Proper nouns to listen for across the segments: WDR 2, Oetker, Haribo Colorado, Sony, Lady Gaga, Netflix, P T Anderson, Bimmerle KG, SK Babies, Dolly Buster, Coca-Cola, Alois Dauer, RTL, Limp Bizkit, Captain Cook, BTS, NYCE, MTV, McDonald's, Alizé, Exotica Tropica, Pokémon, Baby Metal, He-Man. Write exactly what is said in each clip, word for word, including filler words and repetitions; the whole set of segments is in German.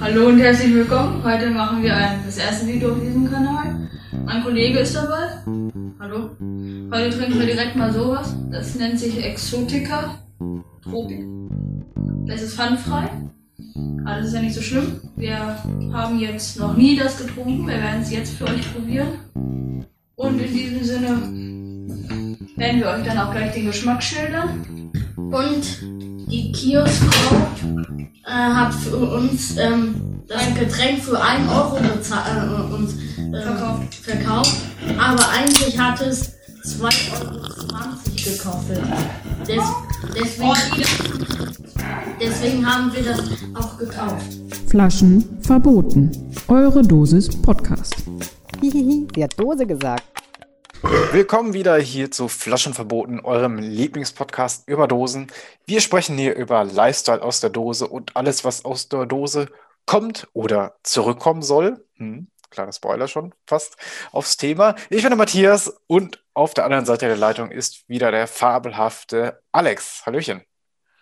Hallo und herzlich willkommen. Heute machen wir ein, das erste Video auf diesem Kanal. Mein Kollege ist dabei. Hallo. Heute trinken wir direkt mal sowas. Das nennt sich Exotica Tropica. Das ist pfandfrei. Also ist ja nicht so schlimm. Wir haben jetzt noch nie das getrunken. Wir werden es jetzt für euch probieren. Und in diesem Sinne werden wir euch dann auch gleich den Geschmack schildern. Und die Kioskfrau äh, hat für uns ähm, das Getränk für einen Euro bezahlt, äh, uns, äh, verkauft. verkauft. Aber eigentlich hat es zwei Euro zwanzig gekostet. Des, deswegen, deswegen haben wir das auch gekauft. Flaschen verboten. Eure Dosis Podcast. Hihihi, sie hat Dose gesagt. Willkommen wieder hier zu Flaschenverboten, eurem Lieblingspodcast über Dosen. Wir sprechen hier über Lifestyle aus der Dose und alles, was aus der Dose kommt oder zurückkommen soll. Hm, kleiner Spoiler schon fast aufs Thema. Ich bin der Matthias und auf der anderen Seite der Leitung ist wieder der fabelhafte Alex. Hallöchen.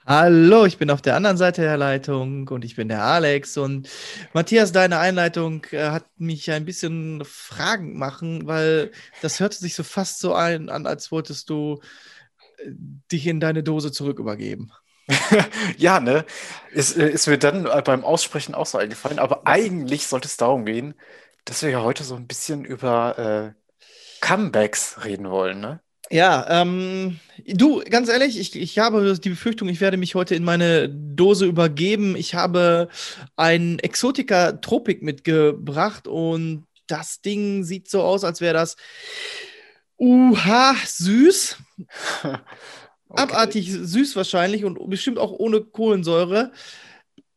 Hallo, ich bin auf der anderen Seite der Leitung und ich bin der Alex. Und Matthias, deine Einleitung äh, hat mich ein bisschen fragend machen, weil das hörte sich so fast so ein, an, als wolltest du äh, dich in deine Dose zurück übergeben. Ja, ne? Ist, ist mir dann beim Aussprechen auch so eingefallen. Aber eigentlich sollte es darum gehen, dass wir ja heute so ein bisschen über äh, Comebacks reden wollen, ne? Ja, ähm, du, ganz ehrlich, ich, ich habe die Befürchtung, ich werde mich heute in meine Dose übergeben. Ich habe ein Exotica Tropic mitgebracht und das Ding sieht so aus, als wäre das uha, süß. Okay. Abartig süß wahrscheinlich und bestimmt auch ohne Kohlensäure.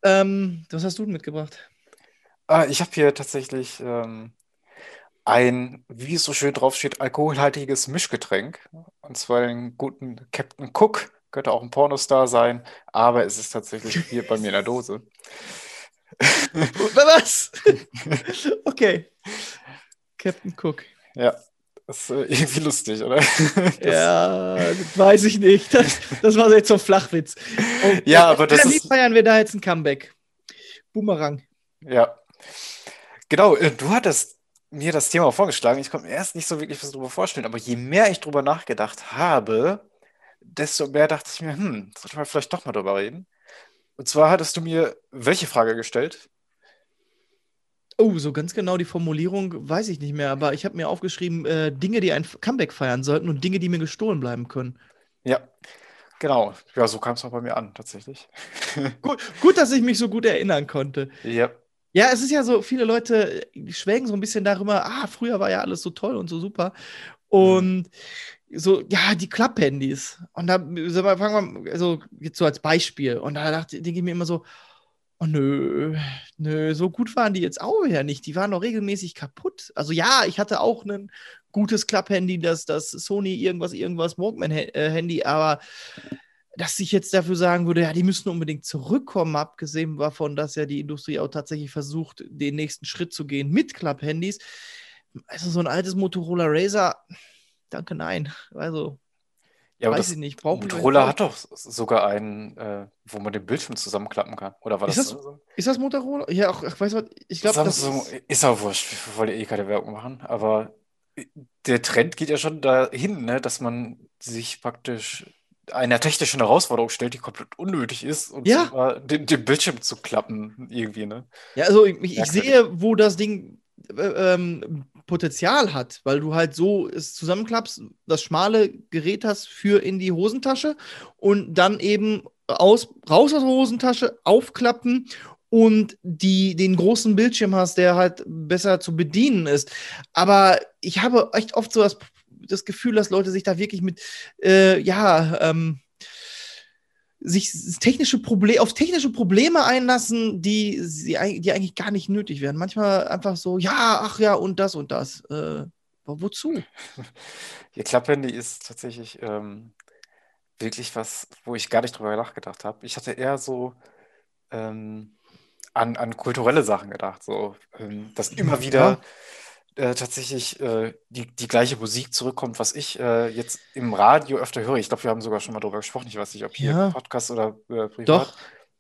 Ähm, was hast du denn mitgebracht? Ah, ich habe hier tatsächlich Ähm ein, wie es so schön drauf steht, alkoholhaltiges Mischgetränk. Und zwar den guten Captain Cook. Könnte auch ein Pornostar sein, aber es ist tatsächlich hier bei mir in der Dose. Was? Okay. Captain Cook. Ja, das ist irgendwie lustig, oder? Ja, das weiß ich nicht. Das, das war jetzt so ein Flachwitz. Und ja, aber das ist... feiern wir da jetzt ein Comeback. Boomerang. Ja. Genau, du hattest mir das Thema vorgeschlagen. Ich konnte mir erst nicht so wirklich was drüber vorstellen, aber je mehr ich drüber nachgedacht habe, desto mehr dachte ich mir, hm, sollte man vielleicht doch mal drüber reden. Und zwar hattest du mir welche Frage gestellt? Oh, so ganz genau die Formulierung weiß ich nicht mehr, aber ich habe mir aufgeschrieben, äh, Dinge, die ein Comeback feiern sollten und Dinge, die mir gestohlen bleiben können. Ja, genau. Ja, so kam es auch bei mir an, tatsächlich. gut, gut, dass ich mich so gut erinnern konnte. Ja. Ja, es ist ja so, viele Leute schwelgen so ein bisschen darüber, ah, früher war ja alles so toll und so super. Und so, ja, die Klapphandys. Und da so, fangen wir, also jetzt so als Beispiel. Und da dachte, denke ich mir immer so, oh nö, nö, so gut waren die jetzt auch ja nicht. Die waren doch regelmäßig kaputt. Also ja, ich hatte auch ein gutes Klapphandy, das, das Sony irgendwas, irgendwas, Walkman-Handy, aber dass ich jetzt dafür sagen würde, ja, die müssen unbedingt zurückkommen, abgesehen davon, dass ja die Industrie auch tatsächlich versucht, den nächsten Schritt zu gehen mit Klapphandys. Also so ein altes Motorola Razr, danke, nein. Also, ja, weiß ich nicht. Motorola hat doch sogar einen, äh, wo man den Bildschirm zusammenklappen kann. Oder war das, das so? Ist das Motorola? Ja, auch, ich weiß was, ich glaube, das ist... Ist auch wurscht, wir wollen ja eh keine Werbung machen, aber der Trend geht ja schon dahin, ne, dass man sich praktisch einer technischen Herausforderung stellt, die komplett unnötig ist, und ja, den, den Bildschirm zu klappen irgendwie, ne? Ja, also ich, ich, ich sehe, wo das Ding äh, ähm, Potenzial hat, weil du halt so es zusammenklappst, das schmale Gerät hast für in die Hosentasche und dann eben aus, raus aus der Hosentasche aufklappen und die, den großen Bildschirm hast, der halt besser zu bedienen ist. Aber ich habe echt oft so das das Gefühl, dass Leute sich da wirklich mit, äh, ja, ähm, sich technische Probleme, auf technische Probleme einlassen, die, sie, die eigentlich gar nicht nötig wären. Manchmal einfach so, ja, ach ja, und das und das. Äh, wozu? Ihr Klapphandy ist tatsächlich ähm, wirklich was, wo ich gar nicht drüber nachgedacht habe. Ich hatte eher so ähm, an, an kulturelle Sachen gedacht, so, ähm, dass immer wieder äh, tatsächlich äh, die, die gleiche Musik zurückkommt, was ich äh, jetzt im Radio öfter höre. Ich glaube, wir haben sogar schon mal drüber gesprochen. Ich weiß nicht, ob hier ja. Podcast oder äh, privat. Doch.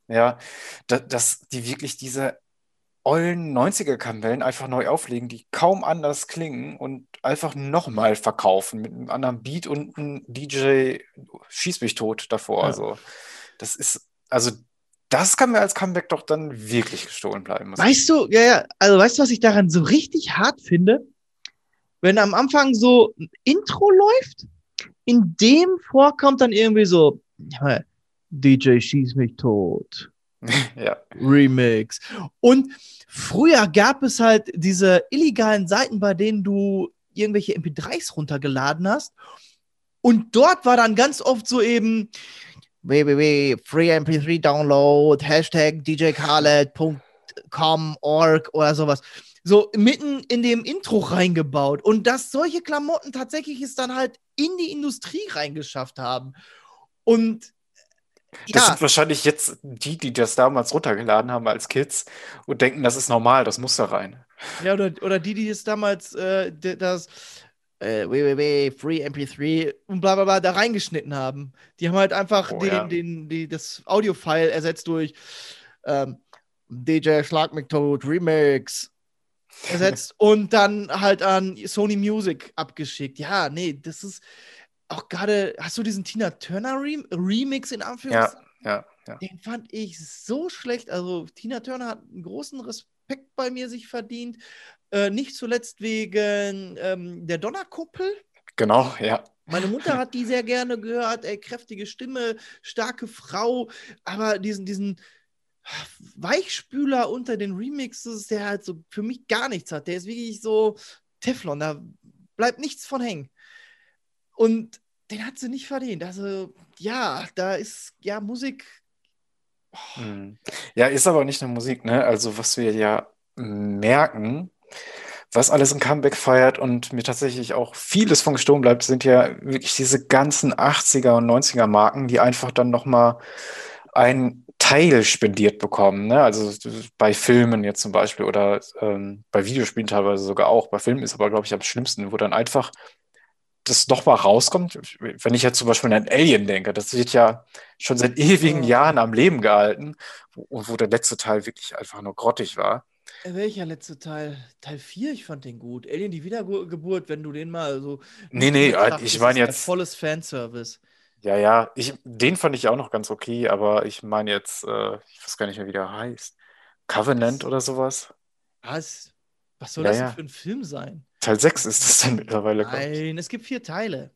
Ja, da, dass die wirklich diese ollen neunziger-Kamellen einfach neu auflegen, die kaum anders klingen und einfach nochmal verkaufen mit einem anderen Beat und einem D J schieß mich tot davor. Ja. Also das ist, also das kann mir als Comeback doch dann wirklich gestohlen bleiben. Weißt du, ja, ja, also weißt du, was ich daran so richtig hart finde? Wenn am Anfang so ein Intro läuft, in dem vorkommt dann irgendwie so D J schieß mich tot. Ja. Remix. Und früher gab es halt diese illegalen Seiten, bei denen du irgendwelche M P drei s runtergeladen hast. Und dort war dann ganz oft so eben www, free M P drei download, Hashtag D J Khaled Punkt com, org oder sowas. So mitten in dem Intro reingebaut. Und dass solche Klamotten tatsächlich es dann halt in die Industrie reingeschafft haben. Und das ja. sind wahrscheinlich jetzt die, die das damals runtergeladen haben als Kids und denken, das ist normal, das muss da rein. Ja, oder, oder die, die es damals äh, das äh, www, free M P drei und bla bla bla da reingeschnitten haben. Die haben halt einfach oh, den, ja. den, den, die, das Audio-File ersetzt durch ähm, D J Schlag mich tot Remix ersetzt und dann halt an Sony Music abgeschickt. Ja, nee, das ist auch gerade, hast du diesen Tina Turner Rem- Remix in Anführungszeichen? Ja, ja, ja. Den fand ich so schlecht. Also Tina Turner hat einen großen Respekt bei mir sich verdient. Äh, nicht zuletzt wegen ähm, der Donnerkuppel. Genau, ja. Meine Mutter hat die sehr gerne gehört. Ey, kräftige Stimme, starke Frau. Aber diesen, diesen Weichspüler unter den Remixes, der halt so für mich gar nichts hat. Der ist wirklich so Teflon. Da bleibt nichts von hängen. Und den hat sie nicht verdient. Also, ja, da ist ja Musik. Oh. Ja, ist aber nicht nur Musik, ne? Also, was wir ja merken, was alles ein Comeback feiert und mir tatsächlich auch vieles von gestohlen bleibt, sind ja wirklich diese ganzen achtziger- und neunziger-Marken, die einfach dann nochmal einen Teil spendiert bekommen, ne? Also bei Filmen jetzt zum Beispiel oder ähm, bei Videospielen teilweise sogar auch. Bei Filmen ist aber, glaube ich, am schlimmsten, wo dann einfach das nochmal rauskommt, wenn ich jetzt zum Beispiel an Alien denke, das wird ja schon seit ewigen Jahren am Leben gehalten, wo, wo der letzte Teil wirklich einfach nur grottig war. Welcher letzte Teil? Teil vier, ich fand den gut. Alien, die Wiedergeburt, wenn du den mal so... Nee, nee, ich meine jetzt... Volles Fanservice. Ja, ja, ich, den fand ich auch noch ganz okay, aber ich meine jetzt, äh, ich weiß gar nicht mehr, wie der heißt. Covenant was? Oder sowas. Was? Was soll ja, das denn ja. für ein Film sein? Teil sechs ist das dann mittlerweile. Nein, es gibt vier Teile.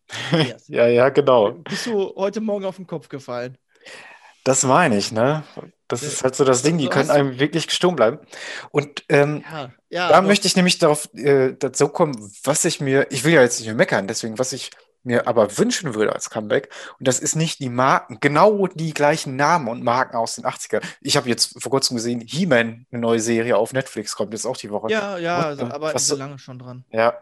ja, ja, genau. Bist du heute Morgen auf den Kopf gefallen? Das meine ich, ne? Das ja. ist halt so das Ding, die also, können einem wirklich gestohlen bleiben. Und ähm, ja. Ja, da möchte ich nämlich darauf äh, dazu kommen, was ich mir, ich will ja jetzt nicht mehr meckern, deswegen, was ich mir aber wünschen würde als Comeback, und das ist nicht die Marken, genau die gleichen Namen und Marken aus den achtzigern. Ich habe jetzt vor kurzem gesehen, He-Man, eine neue Serie auf Netflix, kommt jetzt auch die Woche. Ja, ja, also, aber ist so lange schon dran. Ja,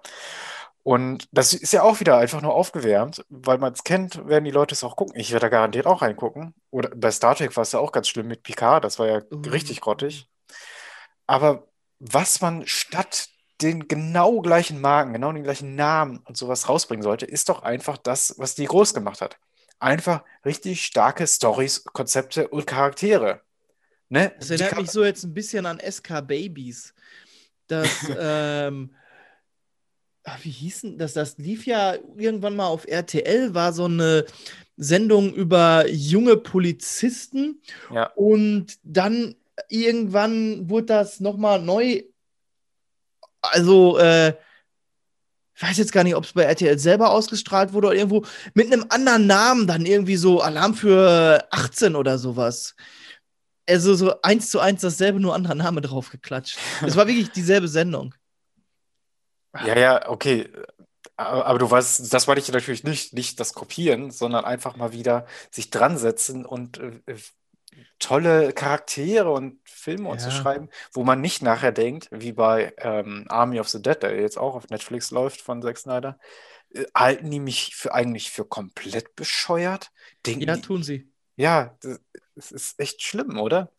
und das ist ja auch wieder einfach nur aufgewärmt, weil man es kennt, werden die Leute es auch gucken. Ich werde da garantiert auch reingucken. Oder bei Star Trek war es ja auch ganz schlimm mit Picard, das war ja uh. richtig grottig. Aber was man statt den genau gleichen Marken, genau den gleichen Namen und sowas rausbringen sollte, ist doch einfach das, was die groß gemacht hat. Einfach richtig starke Storys, Konzepte und Charaktere. Ne? Das erinnert Char- mich so jetzt ein bisschen an S K Babies. Das, ähm, ach, wie hießen das? Das lief ja irgendwann mal auf R T L, war so eine Sendung über junge Polizisten. Ja. Und dann irgendwann wurde das nochmal neu. Also, äh, ich weiß jetzt gar nicht, ob es bei R T L selber ausgestrahlt wurde oder irgendwo mit einem anderen Namen dann irgendwie so Alarm für achtzehn oder sowas. Also so eins zu eins dasselbe, nur anderer Name draufgeklatscht. Es war wirklich dieselbe Sendung. Ja, ja, okay. Aber du weißt, das wollte ich natürlich nicht, nicht das Kopieren, sondern einfach mal wieder sich dran setzen und äh, tolle Charaktere und Filme und so schreiben, wo man nicht nachher denkt, wie bei ähm, Army of the Dead, der jetzt auch auf Netflix läuft von Zack Snyder, äh, halten die mich für eigentlich für komplett bescheuert? Denken ja, die, tun sie. Ja, es ist echt schlimm, oder?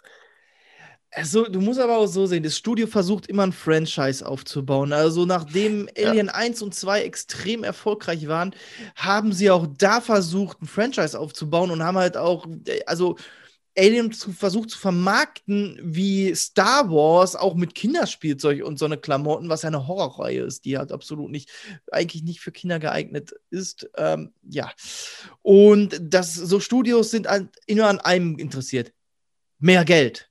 Also, du musst aber auch so sehen, das Studio versucht immer ein Franchise aufzubauen. Also, nachdem Alien ja. eins und zwei extrem erfolgreich waren, haben sie auch da versucht, ein Franchise aufzubauen und haben halt auch, also Alien zu, versucht zu vermarkten wie Star Wars, auch mit Kinderspielzeug und so eine Klamotten, was ja eine Horrorreihe ist, die halt absolut nicht, eigentlich nicht für Kinder geeignet ist. Ähm, ja. Und das, so Studios sind an, immer an einem interessiert. Mehr Geld.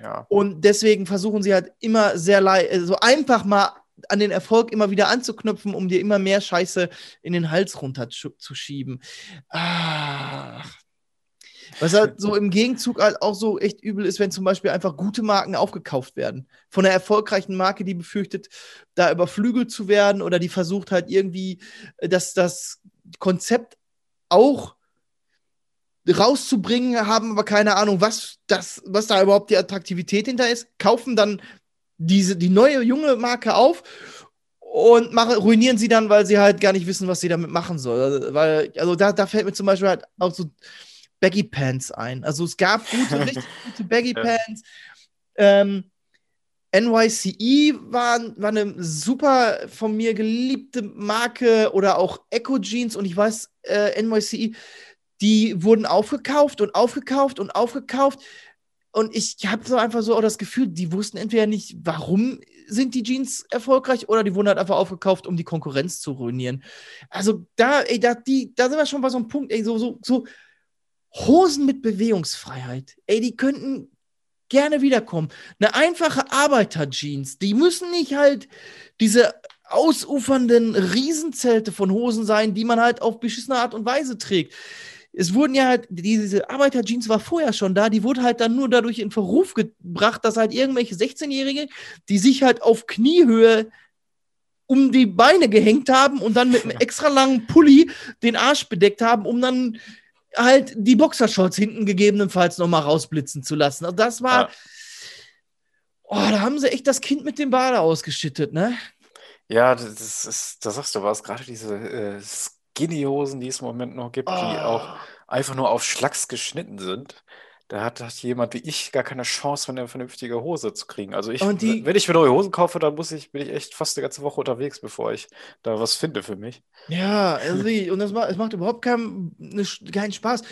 Ja. Und deswegen versuchen sie halt immer sehr leicht, also einfach mal an den Erfolg immer wieder anzuknüpfen, um dir immer mehr Scheiße in den Hals runter zu, zu schieben. Ah. Was halt so im Gegenzug halt auch so echt übel ist, wenn zum Beispiel einfach gute Marken aufgekauft werden. Von einer erfolgreichen Marke, die befürchtet, da überflügelt zu werden oder die versucht halt irgendwie, dass das Konzept auch rauszubringen, haben aber keine Ahnung, was das, was da überhaupt die Attraktivität hinter ist, kaufen dann diese, die neue, junge Marke auf und machen, ruinieren sie dann, weil sie halt gar nicht wissen, was sie damit machen soll. Also, weil, also da, da fällt mir zum Beispiel halt auch so Baggy Pants ein. Also es gab gute, richtig gute Baggy Pants. Ähm, N Y C E war, war eine super von mir geliebte Marke oder auch Echo Jeans und ich weiß, äh, N Y C E, die wurden aufgekauft und aufgekauft und aufgekauft und ich habe so einfach so auch das Gefühl, die wussten entweder nicht, warum sind die Jeans erfolgreich oder die wurden halt einfach aufgekauft, um die Konkurrenz zu ruinieren. Also da, ey, da, die, da sind wir schon bei so einem Punkt, ey, so, so, so Hosen mit Bewegungsfreiheit, ey, die könnten gerne wiederkommen. Eine einfache Arbeiterjeans, die müssen nicht halt diese ausufernden Riesenzelte von Hosen sein, die man halt auf beschissene Art und Weise trägt. Es wurden ja halt, diese Arbeiterjeans war vorher schon da, die wurde halt dann nur dadurch in Verruf gebracht, dass halt irgendwelche sechzehnjährige, die sich halt auf Kniehöhe um die Beine gehängt haben und dann mit einem extra langen Pulli den Arsch bedeckt haben, um dann halt die Boxershorts hinten gegebenenfalls nochmal rausblitzen zu lassen. Also das war, ja. oh, da haben sie echt das Kind mit dem Bade ausgeschüttet, ne? Ja, das ist, da sagst du was, gerade diese äh, Skinny-Hosen, die es im Moment noch gibt, oh. die auch einfach nur auf Schlacks geschnitten sind. Da hat, hat jemand wie ich gar keine Chance, eine vernünftige Hose zu kriegen. Also ich, die, wenn ich mir neue Hosen kaufe, dann muss ich, bin ich echt fast die ganze Woche unterwegs, bevor ich da was finde für mich. Ja, also und das macht, es macht überhaupt keinen, keinen Spaß.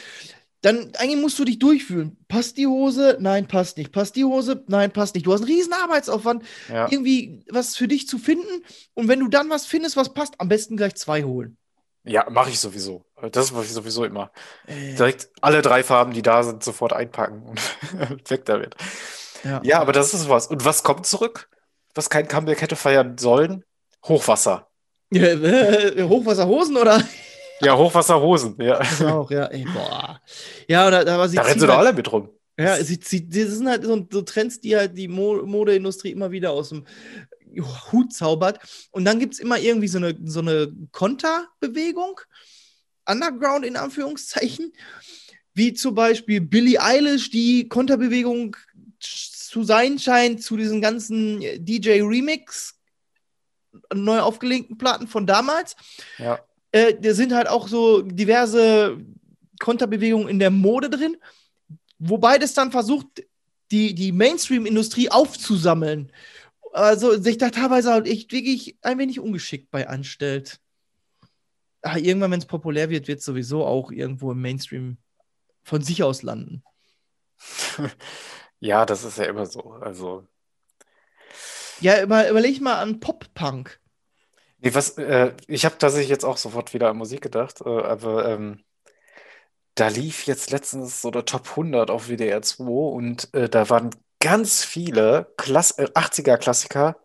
Dann eigentlich musst du dich durchfühlen. Passt die Hose? Nein, passt nicht. Passt die Hose? Nein, passt nicht. Du hast einen riesen Arbeitsaufwand, ja. irgendwie was für dich zu finden. Und wenn du dann was findest, was passt, am besten gleich zwei holen. Ja, mache ich sowieso. Das mache ich sowieso immer. Äh. Direkt alle drei Farben, die da sind, sofort einpacken und weg damit. Ja. ja, aber das ist was. Und was kommt zurück? Was kein Comeback hätte feiern sollen? Hochwasser. Hochwasserhosen, oder? Ja, Hochwasserhosen, ja. Das auch, ja. Ey, boah. Ja, oder, aber sie da rennen sie doch halt, alle mit rum. Ja, sie, sie, das sind halt so, so Trends, die halt die Mo- Modeindustrie immer wieder aus dem Hut zaubert. Und dann gibt es immer irgendwie so eine, so eine Konterbewegung, Underground in Anführungszeichen, wie zum Beispiel Billie Eilish, die Konterbewegung zu sein scheint zu diesen ganzen D J-Remix, neu aufgelegten Platten von damals. Ja. Äh, da sind halt auch so diverse Konterbewegungen in der Mode drin, wobei das dann versucht, die, die Mainstream-Industrie aufzusammeln. Also sich da teilweise halt echt wirklich ein wenig ungeschickt bei anstellt. Ach, irgendwann, wenn es populär wird, wird es sowieso auch irgendwo im Mainstream von sich aus landen. Ja, das ist ja immer so. Also. Ja, über, überleg mal an Pop-Punk. Nee, was, äh, ich habe tatsächlich jetzt auch sofort wieder an Musik gedacht, äh, aber ähm, da lief jetzt letztens so der Top hundert auf W D R zwei und äh, da waren ganz viele Klass- äh, achtziger-Klassiker,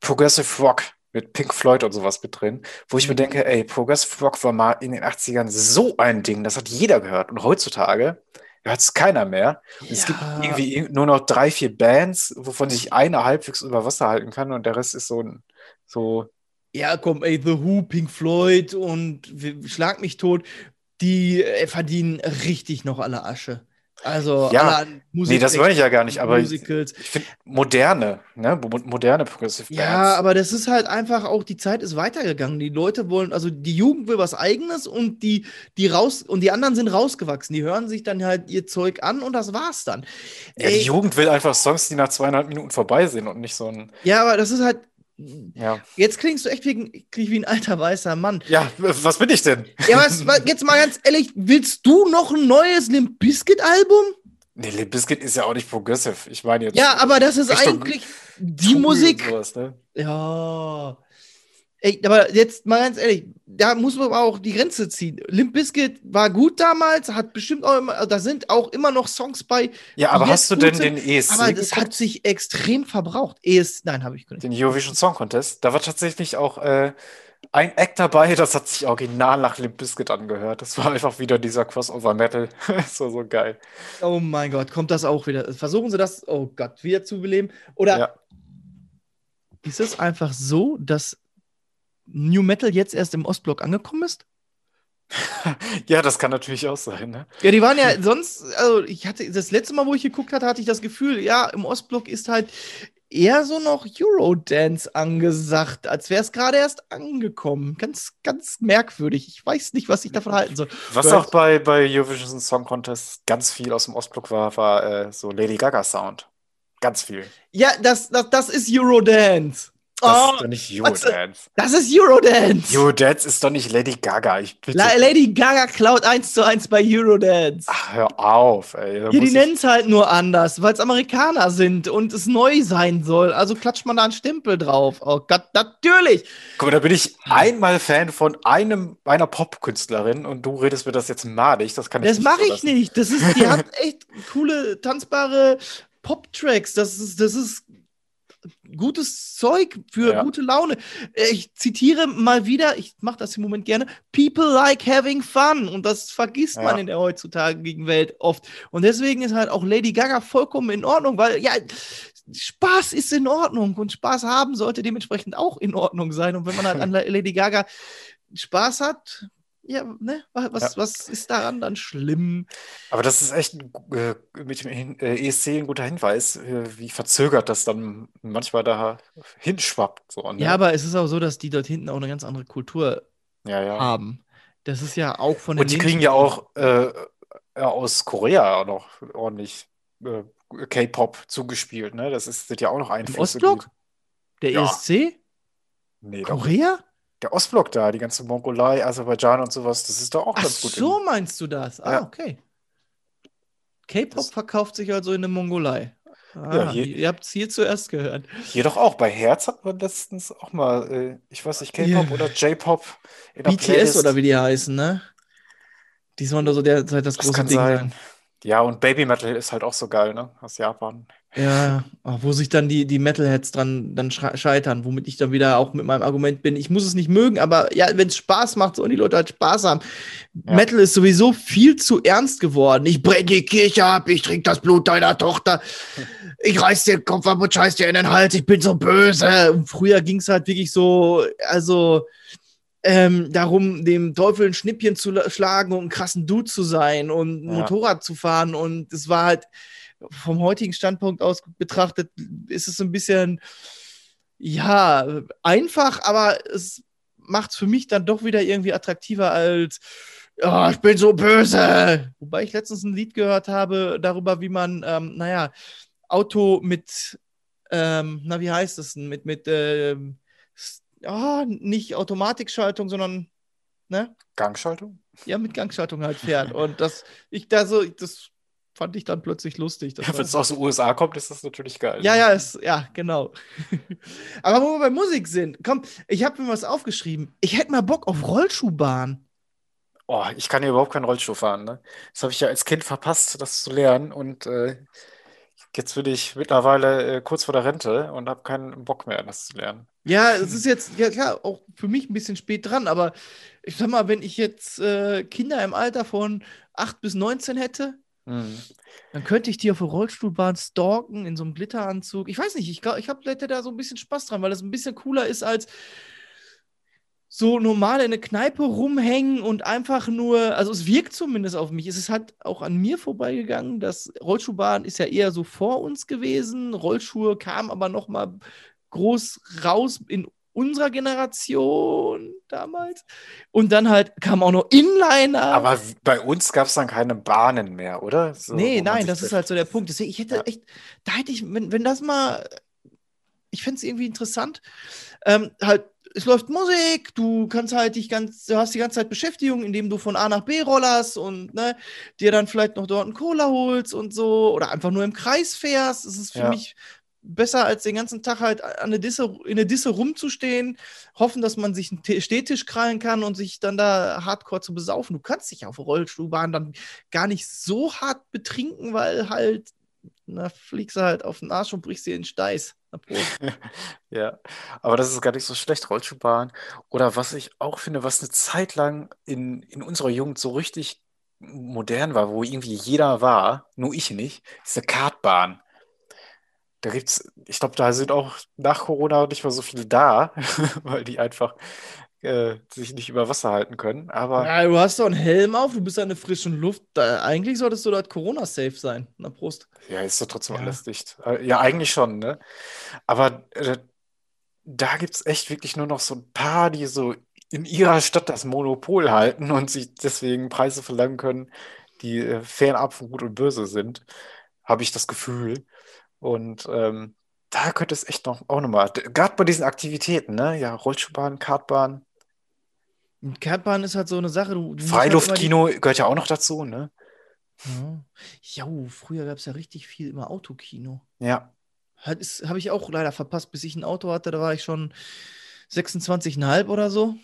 Progressive Rock mit Pink Floyd und sowas mit drin, wo ich mir denke, ey, Progressive Rock war mal in den achtzigern so ein Ding, das hat jeder gehört und heutzutage hört es keiner mehr. Ja. Es gibt irgendwie nur noch drei, vier Bands, wovon sich eine halbwegs über Wasser halten kann und der Rest ist so ein, so... ja komm, ey, The Who, Pink Floyd und Schlag mich tot, die äh, verdienen richtig noch alle Asche. Also ja, nee, das meine ich ja gar nicht, aber Musicals. Ich finde moderne, ne, moderne Progressive Bands. Ja, aber das ist halt einfach auch, die Zeit ist weitergegangen. Die Leute wollen, also die Jugend will was Eigenes und die, die raus und die anderen sind rausgewachsen. Die hören sich dann halt ihr Zeug an und das war's dann. Ja, Ey, die Jugend will einfach Songs, die nach zweieinhalb Minuten vorbei sind und nicht so ein. Ja, aber das ist halt. Ja. Jetzt klingst du echt wie, wie ein alter weißer Mann. Ja, was bin ich denn? Ja, was, jetzt mal ganz ehrlich, willst du noch ein neues Limp Bizkit-Album? Nee, Limp Bizkit ist ja auch nicht progressive. Ich meine jetzt. Ja, aber das ist Richtung eigentlich die Trubel Musik. Sowas, ne? Ja. Ey, aber jetzt mal ganz ehrlich, da muss man auch die Grenze ziehen. Limp Bizkit war gut damals, hat bestimmt auch immer, da sind auch immer noch Songs bei. Ja, aber hast du denn sind, den E S C? Aber das hat sich extrem verbraucht. E S C, nein, habe ich nicht. Den Eurovision Song Contest, da war tatsächlich auch äh, ein Act dabei, das hat sich original nach Limp Bizkit angehört. Das war einfach wieder dieser Crossover Metal. Das war so geil. Oh mein Gott, kommt das auch wieder? Versuchen sie das, oh Gott, wieder zu beleben? Oder ja. Ist es einfach so, dass New Metal jetzt erst im Ostblock angekommen ist? Ja, das kann natürlich auch sein, ne? Ja, die waren ja sonst, also ich hatte das letzte Mal, wo ich geguckt hatte, hatte ich das Gefühl, ja, im Ostblock ist halt eher so noch Eurodance angesagt, als wäre es gerade erst angekommen. Ganz, ganz merkwürdig. Ich weiß nicht, was ich davon halten soll. Was Weil auch bei, bei Eurovision Song Contest ganz viel aus dem Ostblock war, war äh, so Lady Gaga Sound. Ganz viel. Ja, das, das, das ist Eurodance. Das oh, ist doch nicht Eurodance. Das ist Eurodance. Eurodance ist doch nicht Lady Gaga. Ich bitte. La- Lady Gaga klaut eins zu eins bei Eurodance. Ach, hör auf, ey. Ja, die nennen es halt nur anders, weil es Amerikaner sind und es neu sein soll. Also klatscht man da einen Stempel drauf. Oh Gott, natürlich. Guck mal, da bin ich einmal Fan von einem, einer Popkünstlerin und du redest mir das jetzt madig. Das kann ich das nicht. Das mache ich nicht. Das ist, die hat echt coole, tanzbare Pop-Tracks. Das ist, das ist gutes Zeug für ja. gute Laune. Ich zitiere mal wieder, ich mache das im Moment gerne, people like having fun. Und das vergisst ja. man in der heutzutage Welt oft. Und deswegen ist halt auch Lady Gaga vollkommen in Ordnung, weil ja, Spaß ist in Ordnung und Spaß haben sollte dementsprechend auch in Ordnung sein. Und wenn man halt an Lady Gaga Spaß hat, ja, ne, was, ja. was ist daran dann schlimm? Aber das ist echt äh, mit dem E S C ein guter Hinweis, äh, wie verzögert das dann manchmal da hinschwappt. So, ne? Ja, aber es ist auch so, dass die dort hinten auch eine ganz andere Kultur ja, ja. haben. Das ist ja auch von den Und die kriegen ja auch äh, aus Korea noch ordentlich äh, K-Pop zugespielt, ne? Das ist, sind ja auch noch Einflüsse. Im Ostblock? Der ja. E S C? Nee, Korea? Doch. Der Ostblock da, die ganze Mongolei, Aserbaidschan und sowas, das ist da auch Ach ganz gut. Ach so, meinst du das? Ah, ja. Okay. K-Pop das verkauft sich also in der Mongolei. Ah, ja, hier, ihr habt es hier zuerst gehört. Hier doch auch, bei Herz hat man letztens auch mal, äh, ich weiß nicht, K-Pop yeah. oder J-Pop. In der B T S Playlist. Oder wie die heißen, ne? Die sollen da so derzeit das, das große Ding sein. sein. Ja, und Baby Metal ist halt auch so geil, ne? Aus Japan. Ja, wo sich dann die, die Metalheads dran dann scheitern, womit ich dann wieder auch mit meinem Argument bin, ich muss es nicht mögen, aber ja, wenn es Spaß macht, sollen die Leute halt Spaß haben. Ja. Metal ist sowieso viel zu ernst geworden. Ich brenne die Kirche ab, ich trinke das Blut deiner Tochter, ich reiß dir den Kopf ab und scheiß dir in den Hals, ich bin so böse. Und früher ging es halt wirklich so, also ähm, darum, dem Teufel ein Schnippchen zu la- schlagen und einen krassen Dude zu sein und ja. Motorrad zu fahren und es war halt vom heutigen Standpunkt aus betrachtet ist es so ein bisschen, ja, einfach, aber es macht es für mich dann doch wieder irgendwie attraktiver als, oh, ich bin so böse. Wobei ich letztens ein Lied gehört habe darüber, wie man, ähm, naja, Auto mit, ähm, na, wie heißt es denn, mit, mit, ähm, oh, nicht Automatikschaltung, sondern, ne? Gangschaltung? Ja, mit Gangschaltung halt fährt. Und das, ich da so, das fand ich dann plötzlich lustig. Ja, wenn es aus den U S A kommt, ist das natürlich geil. Ja, ja, ist, ja, genau. Aber wo wir bei Musik sind, komm, ich habe mir was aufgeschrieben. Ich hätte mal Bock auf Rollschuhbahn. Oh, ich kann ja überhaupt keinen Rollschuh fahren, ne? Das habe ich ja als Kind verpasst, das zu lernen. Und äh, jetzt bin ich mittlerweile äh, kurz vor der Rente und habe keinen Bock mehr, das zu lernen. Ja, es ist jetzt, ja klar, auch für mich ein bisschen spät dran. Aber ich sag mal, wenn ich jetzt äh, Kinder im Alter von acht bis neunzehn hätte, dann könnte ich die auf der Rollstuhlbahn stalken in so einem Glitteranzug. Ich weiß nicht, ich glaube, ich hab, hätte da so ein bisschen Spaß dran, weil das ein bisschen cooler ist als so normal in eine Kneipe rumhängen und einfach nur, also es wirkt zumindest auf mich, es ist halt auch an mir vorbeigegangen, das Rollschuhbahn ist ja eher so vor uns gewesen, Rollschuhe kamen aber nochmal groß raus in unserer Generation damals und dann halt kam auch noch Inliner. Aber bei uns gab es dann keine Bahnen mehr, oder? So, nee, nein, das ist halt so der Punkt, deswegen, ich hätte ja. echt, da hätte ich, wenn, wenn das mal, ich fände es irgendwie interessant, ähm, halt, es läuft Musik, du kannst halt dich ganz, du hast die ganze Zeit Beschäftigung, indem du von A nach B rollerst und ne, dir dann vielleicht noch dort einen Cola holst und so oder einfach nur im Kreis fährst. Es ist für ja. mich besser, als den ganzen Tag halt an der Disse, in der Disse rumzustehen, hoffen, dass man sich einen T- Stehtisch krallen kann und sich dann da hardcore zu besaufen. Du kannst dich auf Rollstuhlbahn dann gar nicht so hart betrinken, weil halt, na, fliegst du halt auf den Arsch und brichst dir den Steiß. Ja, aber das ist gar nicht so schlecht, Rollschuhbahn. Oder was ich auch finde, was eine Zeit lang in, in unserer Jugend so richtig modern war, wo irgendwie jeder war, nur ich nicht, ist eine Kartbahn. Da gibt's, ich glaube, da sind auch nach Corona nicht mehr so viele da, weil die einfach äh, sich nicht über Wasser halten können. Aber ja, du hast doch einen Helm auf, du bist ja in der frischen Luft. Da, eigentlich solltest du dort Corona-safe sein. Na, Prost. Ja, ist doch trotzdem ja. alles dicht. Ja, eigentlich schon, ne? Aber äh, da gibt es echt wirklich nur noch so ein paar, die so in ihrer Stadt das Monopol halten und sich deswegen Preise verlangen können, die äh, fernab von Gut und Böse sind, habe ich das Gefühl. Und ähm, da könnte es echt noch auch nochmal, gerade bei diesen Aktivitäten, ne? Ja, Rollschuhbahn, Kartbahn. Kartbahn ist halt so eine Sache. Du, du Freiluftkino halt die... gehört ja auch noch dazu, ne? Ja, jo, früher gab es ja richtig viel immer Autokino. Ja. Habe ich auch leider verpasst, bis ich ein Auto hatte, da war ich schon sechsundzwanzig Komma fünf oder so.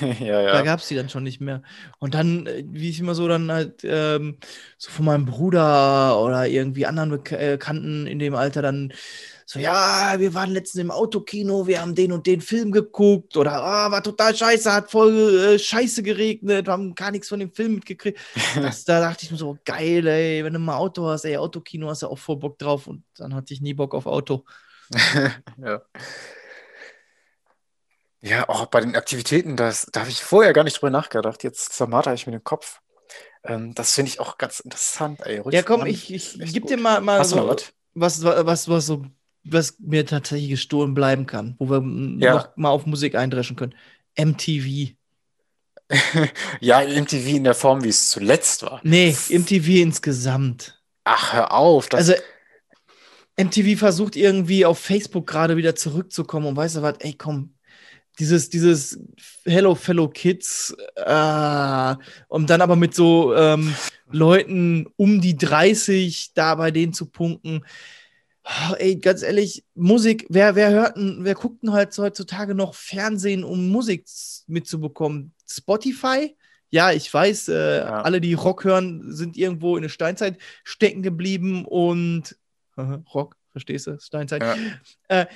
ja, ja. Da gab es die dann schon nicht mehr. Und dann, wie ich immer so dann halt ähm, so von meinem Bruder oder irgendwie anderen Bekannten in dem Alter dann so, ja, wir waren letztens im Autokino, wir haben den und den Film geguckt oder ah, war total scheiße, hat voll äh, scheiße geregnet, haben gar nichts von dem Film mitgekriegt. Das, da dachte ich mir so, geil, ey, wenn du mal Auto hast, ey, Autokino hast du auch voll Bock drauf und dann hatte ich nie Bock auf Auto. ja. Ja, auch bei den Aktivitäten, das, da habe ich vorher gar nicht drüber nachgedacht. Jetzt zermarter ich mir den Kopf. Ähm, das finde ich auch ganz interessant. Ey. Ja, komm, ich, ich, ich gebe dir mal, mal so was, was, was, was, so, was mir tatsächlich gestohlen bleiben kann, wo wir ja. noch mal auf Musik eindreschen können. M T V. ja, M T V in der Form, wie es zuletzt war. Nee, M T V insgesamt. Ach, hör auf. Das also, M T V versucht irgendwie auf Facebook gerade wieder zurückzukommen und weißt du was, ey, komm, Dieses, dieses Hello Fellow Kids äh, und dann aber mit so ähm, Leuten um die dreißig da bei denen zu punkten. Oh, ey, ganz ehrlich, Musik, wer, wer hört denn, wer guckt denn halt heutzutage noch Fernsehen, um Musik mitzubekommen? Spotify? Ja, ich weiß, äh, ja. alle, die Rock hören, sind irgendwo in der Steinzeit stecken geblieben und aha, Rock, verstehst du? Steinzeit. Ja. Äh,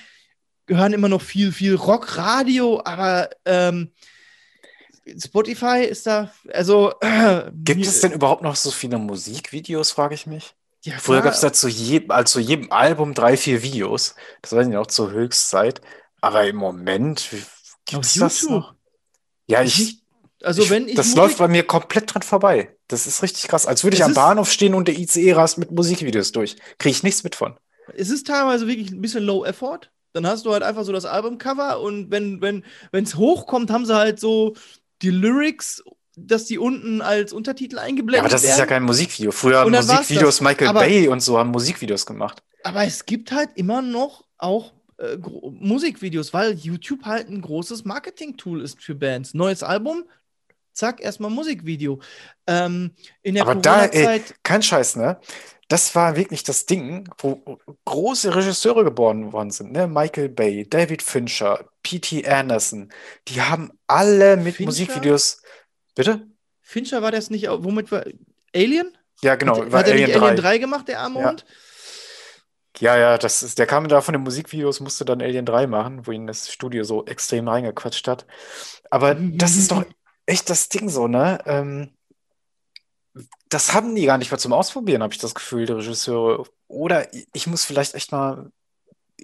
hören immer noch viel, viel Rockradio, aber ähm, Spotify ist da, also... Äh, Gibt es denn überhaupt noch so viele Musikvideos, frage ich mich? Ja, früher gab es da zu jedem, also jedem Album drei, vier Videos, das weiß ich auch zur Höchstzeit, aber im Moment gibt's das noch? Ja, ich... Also ich, wenn ich das Musik läuft bei mir komplett dran vorbei. Das ist richtig krass, als würde ich am Bahnhof stehen und der I C E rast mit Musikvideos durch. Kriege ich nichts mit von. Es ist teilweise wirklich ein bisschen low effort. Dann hast du halt einfach so das Albumcover und wenn wenn wenn's hochkommt, haben sie halt so die Lyrics, dass die unten als Untertitel eingeblendet werden. Ja, aber das werden. Ist ja kein Musikvideo. Früher haben Musikvideos, Michael aber, Bay und so haben Musikvideos gemacht. Aber es gibt halt immer noch auch äh, Gro- Musikvideos, weil YouTube halt ein großes Marketing-Tool ist für Bands. Neues Album, zack, erstmal Musikvideo. Ähm, in der aber Corona-Zeit da, ey, kein Scheiß, ne? Das war wirklich das Ding, wo große Regisseure geboren worden sind. Ne? Michael Bay, David Fincher, P T Anderson. Die haben alle mit Fincher? Musikvideos... Bitte? Fincher war das nicht... Womit war... Alien? Ja, genau. Hat, war hat er Alien nicht drei. Alien drei gemacht, der arme ja. Hund? Ja, ja, das ist, der kam da von den Musikvideos, musste dann Alien drei machen, wo ihn das Studio so extrem reingequatscht hat. Aber das ist doch echt das Ding so, ne? Ähm... Das haben die gar nicht mal zum Ausprobieren, habe ich das Gefühl, die Regisseure. Oder ich muss vielleicht echt mal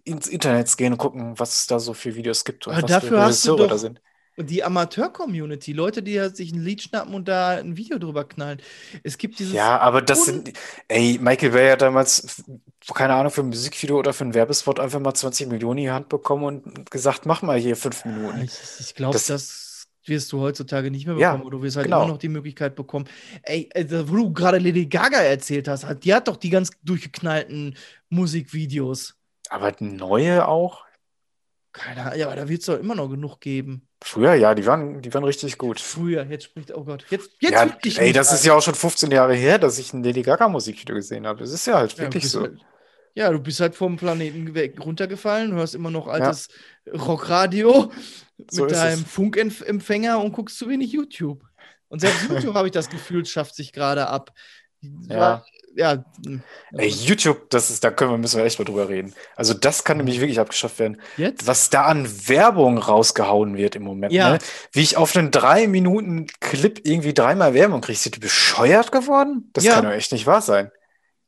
ins Internet gehen und gucken, was es da so für Videos gibt und aber was dafür für Regisseure hast du doch, da sind. Die Amateur-Community, Leute, die sich ein Lied schnappen und da ein Video drüber knallen. Es gibt dieses... Ja, aber das sind... Ey, Michael Bay hat damals, keine Ahnung, für ein Musikvideo oder für einen Werbespot einfach mal zwanzig Millionen in die Hand bekommen und gesagt, mach mal hier fünf Minuten. Ich, ich glaube, das, das wirst du heutzutage nicht mehr bekommen. Ja, oder du wirst halt genau. immer noch die Möglichkeit bekommen. Ey, wo du gerade Lady Gaga erzählt hast, die hat doch die ganz durchgeknallten Musikvideos. Aber neue auch? Keine Ahnung, ja, aber da wird es doch immer noch genug geben. Früher, ja, die waren, die waren richtig gut. Früher, jetzt spricht, oh Gott, jetzt, jetzt ja, wirklich. Ey, das an. Ist ja auch schon fünfzehn Jahre her, dass ich ein Lady Gaga-Musikvideo gesehen habe. Das ist ja halt ja, wirklich so. Halt, ja, du bist halt vom Planeten weg runtergefallen, hörst immer noch altes ja. Rockradio so mit deinem es. Funkempfänger und guckst zu wenig YouTube. Und selbst YouTube, habe ich das Gefühl, schafft sich gerade ab. Ja. ja. Ey, YouTube, das ist, da können wir, müssen wir echt mal drüber reden. Also das kann nämlich wirklich abgeschafft werden. Jetzt? Was da an Werbung rausgehauen wird im Moment. Ja. Ne? Wie ich auf einen drei Minuten Clip irgendwie dreimal Werbung kriege. Sind die bescheuert geworden? Das ja. kann doch echt nicht wahr sein.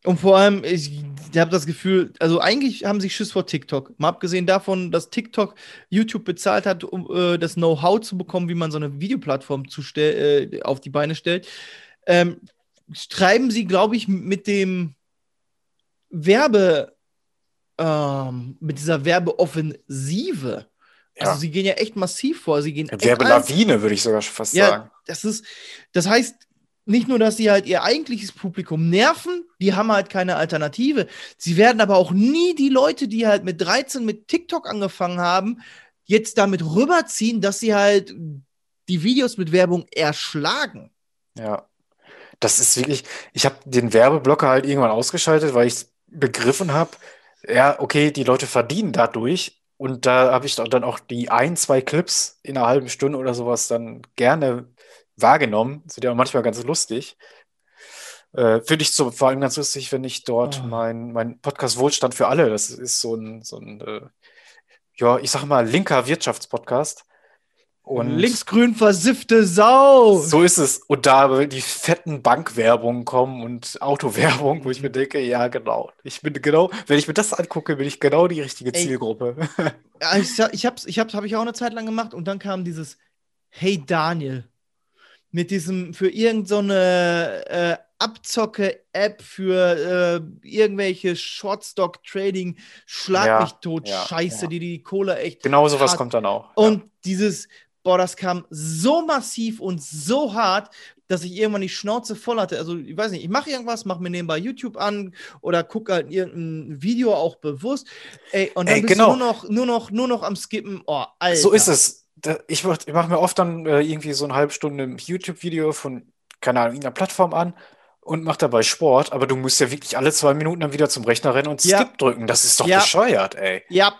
Und vor allem, ich habe das Gefühl, also eigentlich haben sie Schiss vor TikTok. Mal abgesehen davon, dass TikTok YouTube bezahlt hat, um äh, das Know-how zu bekommen, wie man so eine Videoplattform zu stell- äh, auf die Beine stellt. Ähm, Schreiben sie, glaube ich, mit dem Werbe, ähm, mit dieser Werbeoffensive. Ja. Also sie gehen ja echt massiv vor. Sie gehen Werbelawine, würde ich sogar fast ja, sagen. Das ist, das heißt nicht nur, dass sie halt ihr eigentliches Publikum nerven, die haben halt keine Alternative. Sie werden aber auch nie die Leute, die halt mit dreizehn mit TikTok angefangen haben, jetzt damit rüberziehen, dass sie halt die Videos mit Werbung erschlagen. Ja. Das ist wirklich, ich habe den Werbeblocker halt irgendwann ausgeschaltet, weil ich begriffen habe, ja, okay, die Leute verdienen dadurch. Und da habe ich dann auch die ein, zwei Clips in einer halben Stunde oder sowas dann gerne wahrgenommen. Sind ja auch manchmal ganz lustig. Äh, Finde ich so, vor allem ganz lustig, wenn ich dort oh. mein, mein Podcast Wohlstand für alle, das ist so ein, so ein äh, ja, ich sag mal, linker Wirtschaftspodcast. Und linksgrün versiffte Sau. So ist es. Und da die fetten Bankwerbungen kommen und Autowerbung, wo ich mir denke, ja genau, ich bin genau, wenn ich mir das angucke, bin ich genau die richtige Ey. Zielgruppe. Ich, ich hab's, ich hab's, habe ich auch eine Zeit lang gemacht und dann kam dieses Hey Daniel mit diesem für irgendeine so äh, Abzocke-App für äh, irgendwelche Shortstock-Trading, Schlag ja, mich tot, ja, Scheiße, ja. die die Cola echt. Genau sowas kommt dann auch. Und ja. dieses Boah, das kam so massiv und so hart, dass ich irgendwann die Schnauze voll hatte. Also, ich weiß nicht, ich mache irgendwas, mache mir nebenbei YouTube an oder gucke halt irgendein Video auch bewusst. Ey, und dann Ey, bist genau. du nur noch, nur noch, nur noch am Skippen. Oh, Alter. So ist es. Ich mache mach mir oft dann äh, irgendwie so eine halbe Stunde YouTube-Video von, keine Ahnung, irgendeiner Plattform an und mache dabei Sport. Aber du musst ja wirklich alle zwei Minuten dann wieder zum Rechner rennen und ja. Skip drücken. Das ist doch ja. bescheuert, ey. Ja.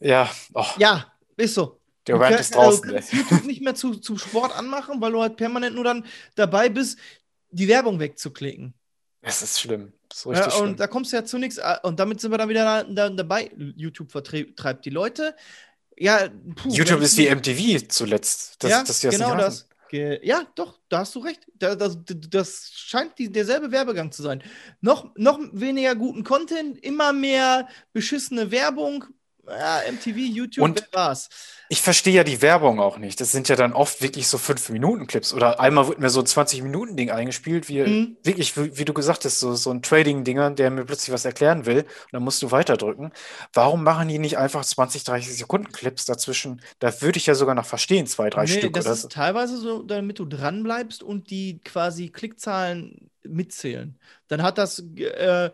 ja. Oh. Ja. Ist so. Der Rant ist draußen. Du kannst YouTube nicht mehr zu, zu Sport anmachen, weil du halt permanent nur dann dabei bist, die Werbung wegzuklicken. Das ist schlimm. Das ist richtig ja, und schlimm. Da kommst du ja zu nichts. Und damit sind wir dann wieder da, da, dabei. YouTube vertreibt vertre- die Leute. Ja, puh, YouTube ist wie M T V zuletzt. Das, ja, dass das genau das. Ge- ja, doch, da hast du recht. Da, das, das scheint die, derselbe Werbegang zu sein. Noch, noch weniger guten Content, immer mehr beschissene Werbung. Ja, M T V, YouTube, und wer war's? Ich verstehe ja die Werbung auch nicht. Das sind ja dann oft wirklich so fünf Minuten Clips. Oder einmal wird mir so ein zwanzig Minuten Ding eingespielt, wie mhm. wirklich, wie, wie du gesagt hast, so, so ein Trading-Dinger, der mir plötzlich was erklären will. Und dann musst du weiterdrücken. Warum machen die nicht einfach zwanzig, dreißig Sekunden Clips dazwischen? Da würde ich ja sogar noch verstehen, zwei, drei nee, Stück. Das oder ist so. Teilweise so, damit du dranbleibst und die quasi Klickzahlen mitzählen. Dann hat das äh,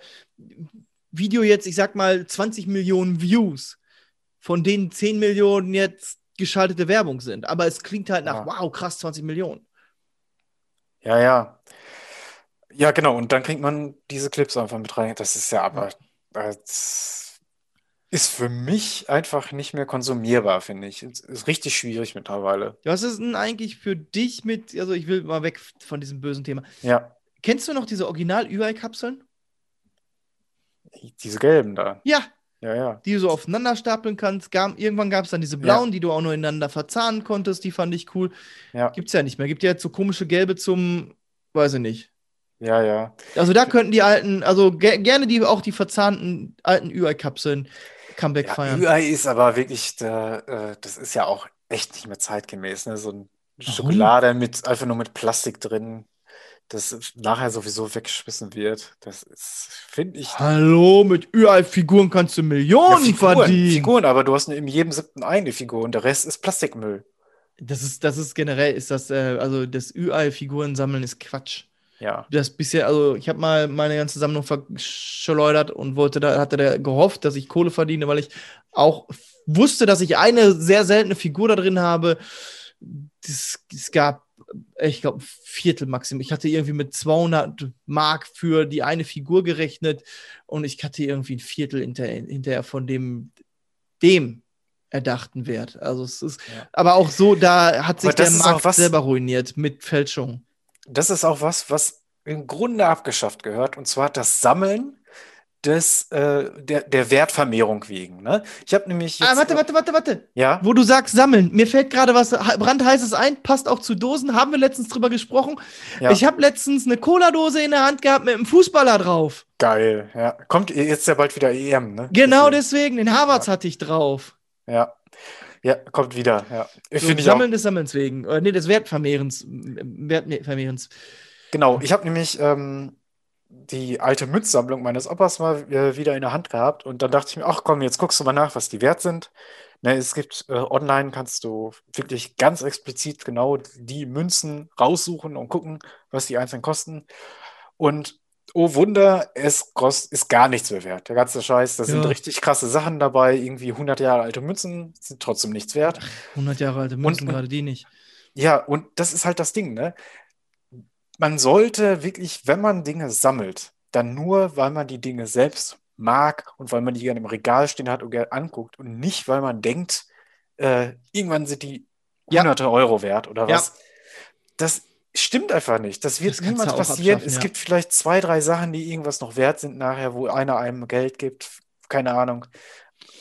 Video jetzt, ich sag mal, zwanzig Millionen Views, von denen zehn Millionen jetzt geschaltete Werbung sind. Aber es klingt halt nach, ja. wow, krass, zwanzig Millionen. Ja, ja. Ja, genau. Und dann kriegt man diese Clips einfach mit rein. Das ist ja aber, das ist für mich einfach nicht mehr konsumierbar, finde ich. Es ist richtig schwierig mittlerweile. Was ist denn eigentlich für dich mit, also ich will mal weg von diesem bösen Thema. Ja. Kennst du noch diese Original-Ü-Ei-Kapseln? Diese gelben da. Ja. Ja, ja. Die du so aufeinander stapeln kannst. Gab, irgendwann gab es dann diese blauen, ja. die du auch nur ineinander verzahnen konntest. Die fand ich cool. Ja. Gibt's ja nicht mehr. Gibt ja jetzt so komische gelbe zum, weiß ich nicht. Ja, ja. Also da könnten die alten, also ge- gerne die auch die verzahnten alten Ü-Ei-Kapseln Comeback ja, feiern. Ü-Ei ist aber wirklich, der, äh, das ist ja auch echt nicht mehr zeitgemäß. Ne? So eine Schokolade mit, einfach nur mit Plastik drin, das nachher sowieso weggeschmissen wird. Das ist, finde ich... Hallo, mit Ü-Ei-Figuren kannst du Millionen ja, Figuren, verdienen. Figuren, aber du hast in jedem siebten eine Figur und der Rest ist Plastikmüll. Das ist, das ist generell, ist das, äh, also das Ü-Ei-Figuren sammeln ist Quatsch. Ja. Das bisher, also ich habe mal meine ganze Sammlung verschleudert und wollte da, hatte da gehofft, dass ich Kohle verdiene, weil ich auch f- wusste, dass ich eine sehr seltene Figur da drin habe. Es gab, ich glaube, ein Viertel Maximum. Ich hatte irgendwie mit zweihundert Mark für die eine Figur gerechnet und ich hatte irgendwie ein Viertel hinter, hinterher von dem, dem erdachten Wert. Also es ist, ja. aber auch so, da hat sich der Markt selber ruiniert mit Fälschung. Das ist auch was, was im Grunde abgeschafft gehört, und zwar das Sammeln des, äh, der, der Wertvermehrung wegen. Ne? Ich habe nämlich jetzt... Ah, warte, warte, warte, warte. Ja? Wo du sagst Sammeln, mir fällt gerade was brandheißes ein, passt auch zu Dosen, haben wir letztens drüber gesprochen. Ja. Ich habe letztens eine Cola-Dose in der Hand gehabt mit einem Fußballer drauf. Geil, ja. Kommt jetzt ja bald wieder E M, ne? Genau deswegen, den Harvards ja. hatte ich drauf. Ja. Ja, kommt wieder. Ja. Ich so, Sammeln auch, des Sammelns wegen. Oder nee, des Wertvermehrens. Wertvermehrens. Genau, ich habe nämlich ähm, die alte Münzsammlung meines Opas mal äh, wieder in der Hand gehabt. Und dann dachte ich mir, ach komm, jetzt guckst du mal nach, was die wert sind. Ne, es gibt äh, online, kannst du wirklich ganz explizit genau die Münzen raussuchen und gucken, was die einzeln kosten. Und oh Wunder, es kost, ist gar nichts mehr wert. Der ganze Scheiß, da ja. sind richtig krasse Sachen dabei. Irgendwie hundert Jahre alte Münzen sind trotzdem nichts wert. hundert Jahre alte Münzen, und, gerade die nicht. Ja, und das ist halt das Ding, ne? Man sollte wirklich, wenn man Dinge sammelt, dann nur, weil man die Dinge selbst mag und weil man die gerne im Regal stehen hat und gerne anguckt und nicht, weil man denkt, äh, irgendwann sind die hunderte ja. Euro wert oder was. Ja. Das stimmt einfach nicht. Das wird niemals passieren. Es ja. gibt vielleicht zwei, drei Sachen, die irgendwas noch wert sind nachher, wo einer einem Geld gibt. Keine Ahnung.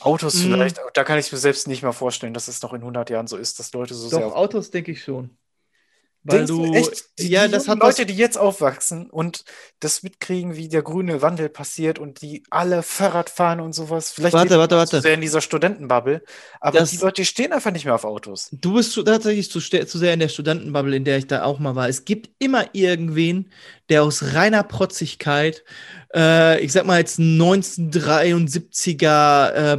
Autos mm. vielleicht. Da kann ich mir selbst nicht mal vorstellen, dass es noch in hundert Jahren so ist, dass Leute so Doch, sehr... Doch, Autos denke ich schon. Weil Denkst du echt? Die, ja, die das hat Leute, was... die jetzt aufwachsen und das mitkriegen, wie der grüne Wandel passiert und die alle Fahrrad fahren und sowas. Vielleicht warte, warte, warte. Zu sehr in dieser Studentenbubble. Aber das, die Leute stehen einfach nicht mehr auf Autos. Du bist zu, tatsächlich zu, zu sehr in der Studentenbubble, in der ich da auch mal war. Es gibt immer irgendwen, der aus reiner Protzigkeit, äh, ich sag mal jetzt neunzehnhundertdreiundsiebziger äh,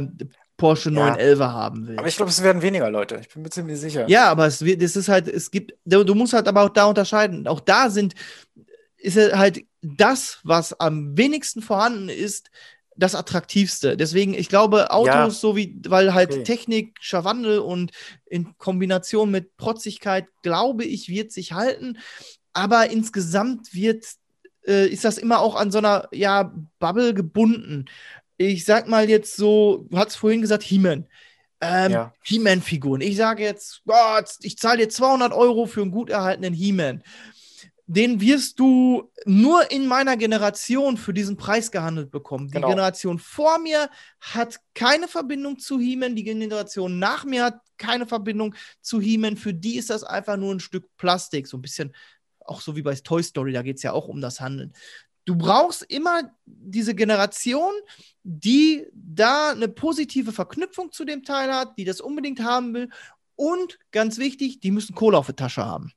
Porsche ja. neun elfer haben will. Aber ich glaube, es werden weniger Leute. Ich bin mir ziemlich sicher. Ja, aber es, es ist halt, es gibt, du musst halt aber auch da unterscheiden. Auch da sind, ist halt das, was am wenigsten vorhanden ist, das Attraktivste. Deswegen, ich glaube, Autos ja. so wie, weil halt okay. technischer Wandel und in Kombination mit Protzigkeit, glaube ich, wird sich halten. Aber insgesamt wird, äh, ist das immer auch an so einer, ja, Bubble gebunden. Ich sag mal jetzt so, du hast vorhin gesagt, He-Man. Ähm, ja. He-Man-Figuren. Ich sage jetzt, oh, ich zahle dir zweihundert Euro für einen gut erhaltenen He-Man. Den wirst du nur in meiner Generation für diesen Preis gehandelt bekommen. Genau. Die Generation vor mir hat keine Verbindung zu He-Man. Die Generation nach mir hat keine Verbindung zu He-Man. Für die ist das einfach nur ein Stück Plastik. So ein bisschen, auch so wie bei Toy Story, da geht es ja auch um das Handeln. Du brauchst immer diese Generation, die da eine positive Verknüpfung zu dem Teil hat, die das unbedingt haben will. Und ganz wichtig, die müssen Kohle auf der Tasche haben.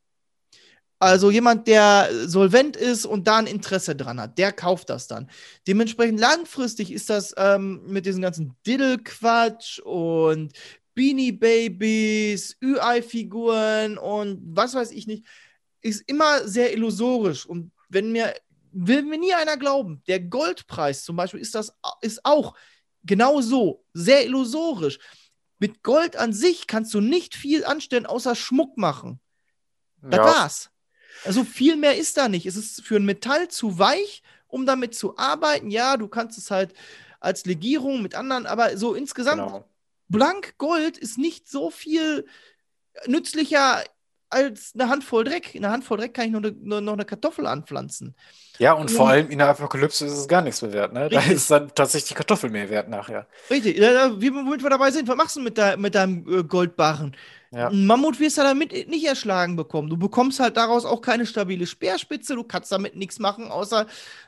Also jemand, der solvent ist und da ein Interesse dran hat, der kauft das dann. Dementsprechend langfristig ist das ähm, mit diesem ganzen Diddle-Quatsch und Beanie-Babys, Ü-Ei-Figuren und was weiß ich nicht, ist immer sehr illusorisch. Und wenn mir... will mir nie einer glauben. Der Goldpreis zum Beispiel ist, das, ist auch genau so, sehr illusorisch. Mit Gold an sich kannst du nicht viel anstellen, außer Schmuck machen. Das ja. war's. Also viel mehr ist da nicht. Es ist für ein Metall zu weich, um damit zu arbeiten. Ja, du kannst es halt als Legierung mit anderen, aber so insgesamt genau. blank Gold ist nicht so viel nützlicher als eine Handvoll Dreck. In einer Handvoll Dreck kann ich noch eine, noch eine Kartoffel anpflanzen. Ja, und, und vor allem in der Apokalypse ist es gar nichts mehr wert. Ne? Da ist dann tatsächlich die Kartoffel mehr wert nachher. Richtig. Ja, wie, womit wir dabei sind, was machst du mit, de- mit deinem Goldbarren? Ja. Ein Mammut wirst du damit nicht erschlagen bekommen. Du bekommst halt daraus auch keine stabile Speerspitze. Du kannst damit nichts machen, außer,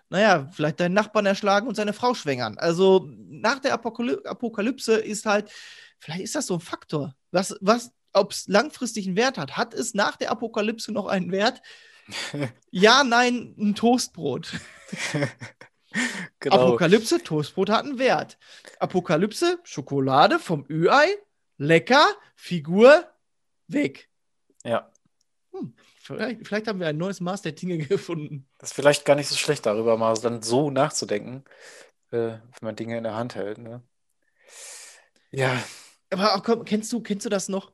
naja, vielleicht deinen Nachbarn erschlagen und seine Frau schwängern. Also nach der Apokalypse ist halt, vielleicht ist das so ein Faktor, was, was, ob es langfristig einen Wert hat. Hat es nach der Apokalypse noch einen Wert? Ja, nein, ein Toastbrot. Genau. Apokalypse, Toastbrot hat einen Wert. Apokalypse, Schokolade vom Ü-Ei, lecker, Figur, weg. Ja. Hm, vielleicht, vielleicht haben wir ein neues Maß der Dinge gefunden. Das ist vielleicht gar nicht so schlecht, darüber mal dann so nachzudenken, äh, wenn man Dinge in der Hand hält. Ne? Ja. Aber komm, kennst du, kennst du das noch?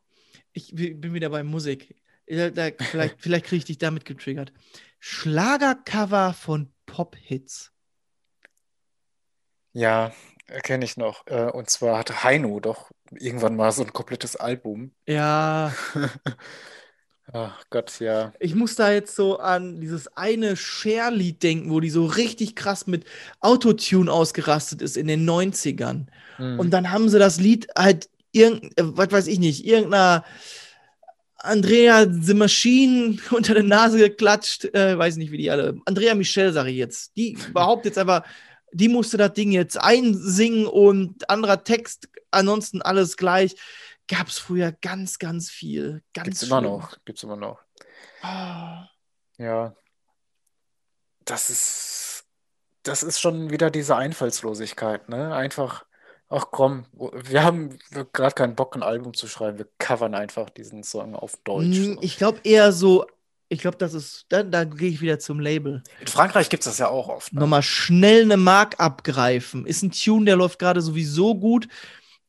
Ich bin wieder bei Musik. Da, da, vielleicht vielleicht kriege ich dich damit getriggert. Schlagercover von Pop-Hits. Ja, kenne ich noch. Und zwar hatte Heino doch irgendwann mal so ein komplettes Album. Ja. Ach Gott, ja. Ich muss da jetzt so an dieses eine Cher-Lied denken, wo die so richtig krass mit Autotune ausgerastet ist in den neunzigern. Mhm. Und dann haben sie das Lied halt irgend, was weiß ich nicht, irgendeiner Andrea The Machine unter der Nase geklatscht, äh, weiß nicht, wie die alle, Andrea Michel sage ich jetzt, die behauptet jetzt einfach, die musste das Ding jetzt einsingen und anderer Text, ansonsten alles gleich. Gab es früher ganz, ganz viel. Ganz Gibt's schlimm. immer noch, gibt's immer noch. Oh. Ja, das ist, das ist schon wieder diese Einfallslosigkeit, ne, einfach. Ach komm, wir haben gerade keinen Bock, ein Album zu schreiben. Wir covern einfach diesen Song auf Deutsch. Ich glaube eher so, ich glaube, das ist, da, da gehe ich wieder zum Label. In Frankreich gibt es das ja auch oft. Ne? Nochmal schnell eine Mark abgreifen. Ist ein Tune, der läuft gerade sowieso gut.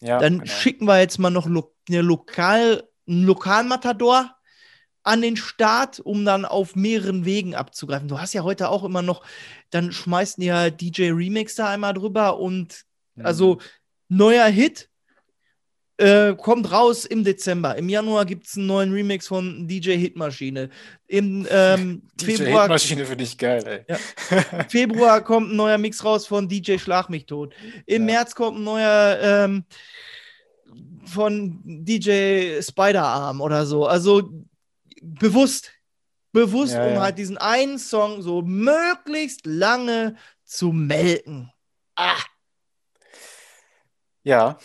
Ja, dann genau. Schicken wir jetzt mal noch lo- eine Lokal, einen Lokalmatador an den Start, um dann auf mehreren Wegen abzugreifen. Du hast ja heute auch immer noch, dann schmeißt ihr halt D J Remix da einmal drüber und mhm. also neuer Hit, äh, kommt raus im Dezember. Im Januar gibt es einen neuen Remix von D J Hitmaschine. Im ähm, D J Februar, Hitmaschine finde ich geil, ey. Ja. Februar kommt ein neuer Mix raus von D J Schlag mich tot. Im ja. März kommt ein neuer ähm, von D J Spiderarm oder so. Also bewusst, bewusst, ja, um ja. halt diesen einen Song so möglichst lange zu melken. Ah! Ja.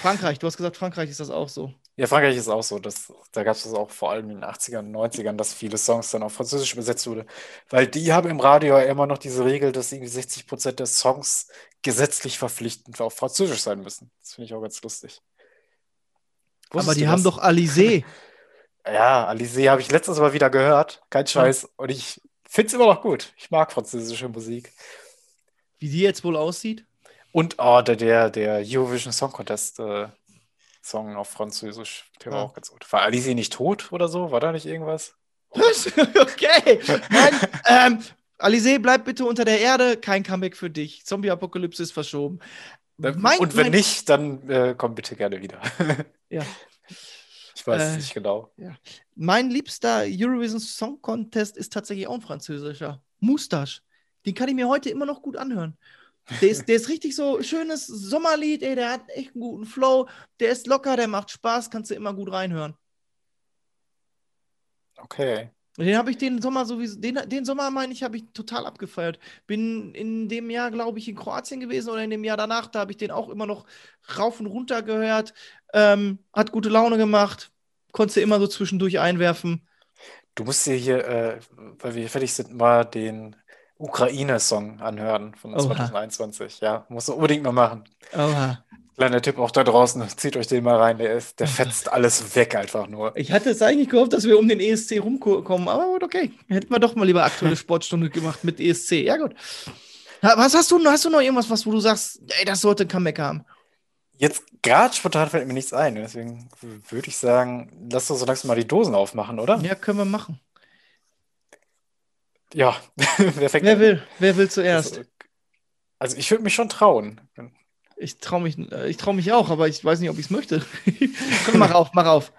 Frankreich, du hast gesagt, Frankreich ist das auch so. Ja, Frankreich ist auch so. Das, da gab es das auch vor allem in den achtzigern und neunzigern, dass viele Songs dann auf Französisch übersetzt wurden. Weil die haben im Radio ja immer noch diese Regel, dass irgendwie sechzig Prozent der Songs gesetzlich verpflichtend auf Französisch sein müssen. Das finde ich auch ganz lustig. Wusstest Aber die haben doch Alizé. Ja, Alizé habe ich letztens mal wieder gehört. Kein Scheiß. Hm. Und ich finde es immer noch gut. Ich mag französische Musik. Wie die jetzt wohl aussieht? Und oh, der, der, der Eurovision Song Contest äh, Song auf Französisch, der war ja. auch ganz gut. War Alice nicht tot oder so? War da nicht irgendwas? Oh. Okay. Nein, ähm, Alice, bleib bitte unter der Erde. Kein Comeback für dich. Zombie-Apokalypse ist verschoben. Mein, Und wenn mein... nicht, dann äh, komm bitte gerne wieder. Ja. Ich weiß es äh, nicht genau. Ja. Mein liebster Eurovision Song Contest ist tatsächlich auch ein französischer. Moustache. Den kann ich mir heute immer noch gut anhören. Der ist, der ist richtig so schönes Sommerlied, ey, der hat echt einen guten Flow, der ist locker, der macht Spaß, kannst du immer gut reinhören. Okay. Den habe ich den Sommer sowieso, den, den Sommer, meine ich, habe ich total abgefeiert. Bin in dem Jahr, glaube ich, in Kroatien gewesen oder in dem Jahr danach, da habe ich den auch immer noch rauf und runter gehört, ähm, hat gute Laune gemacht, konntest du immer so zwischendurch einwerfen. Du musst dir hier, äh, weil wir fertig sind, mal den Ukraine-Song anhören von zwanzig einundzwanzig. Ja, muss unbedingt mal machen. Oha. Kleiner Tipp auch da draußen, zieht euch den mal rein, der ist, der fetzt alles weg einfach nur. Ich hatte es eigentlich gehofft, dass wir um den E S C rumkommen, aber gut, okay. Hätten wir doch mal lieber aktuelle Sportstunde gemacht mit E S C. Ja gut. Was hast du, hast du noch irgendwas, was, wo du sagst, ey, das sollte ein Comeback haben? Jetzt gerade spontan fällt mir nichts ein, deswegen würde ich sagen, lass doch so langsam mal die Dosen aufmachen, oder? Ja, können wir machen. Ja, wer fängt wer will, wer will zuerst? Also, also ich würde mich schon trauen. Ich traue mich, ich trau mich auch, aber ich weiß nicht, ob ich es möchte. Komm, mach auf, mach auf.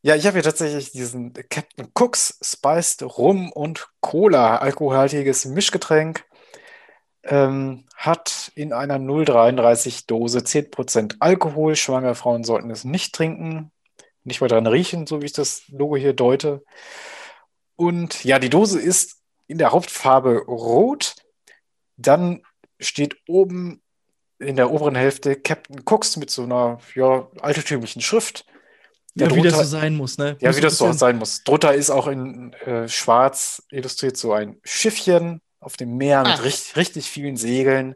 Ja, ich habe hier tatsächlich diesen Captain Cooks Spiced Rum und Cola, alkoholhaltiges Mischgetränk. Ähm, hat in einer null Komma dreiunddreißig Dose zehn Prozent Alkohol. Schwangere Frauen sollten es nicht trinken. Nicht mal dran riechen, so wie ich das Logo hier deute. Und ja, die Dose ist in der Hauptfarbe rot, dann steht oben in der oberen Hälfte Captain Cooks mit so einer ja, altertümlichen Schrift. Ja, drunter, wie das so sein muss, ne? Ja, wie das so sein muss. Drunter ist auch in äh, schwarz illustriert so ein Schiffchen auf dem Meer mit richtig, richtig vielen Segeln.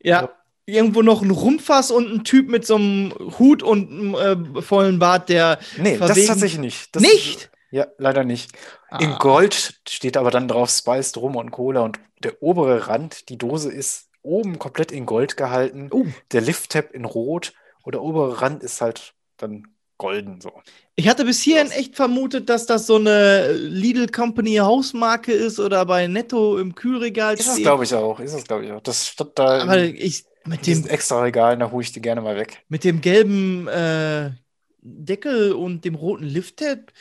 Ja, irgendwo noch ein Rumpfass und ein Typ mit so einem Hut und einem äh, vollen Bart, der Nee, das tatsächlich nicht. Das nicht? Ist, ja, leider nicht. Ah. In Gold steht aber dann drauf Spiced Rum und Cola und der obere Rand, die Dose ist oben komplett in Gold gehalten, oh. Der Lift-Tab in Rot und der obere Rand ist halt dann golden. So. Ich hatte bis hierhin echt vermutet, dass das so eine Lidl Company Hausmarke ist oder bei Netto im Kühlregal. Ist das, glaube ich, auch. Ist das, glaube ich, auch. Das stand da Aber in, ich, mit in dem extra Regal, da hole ich die gerne mal weg. Mit dem gelben äh, Deckel und dem roten Lift-Tab.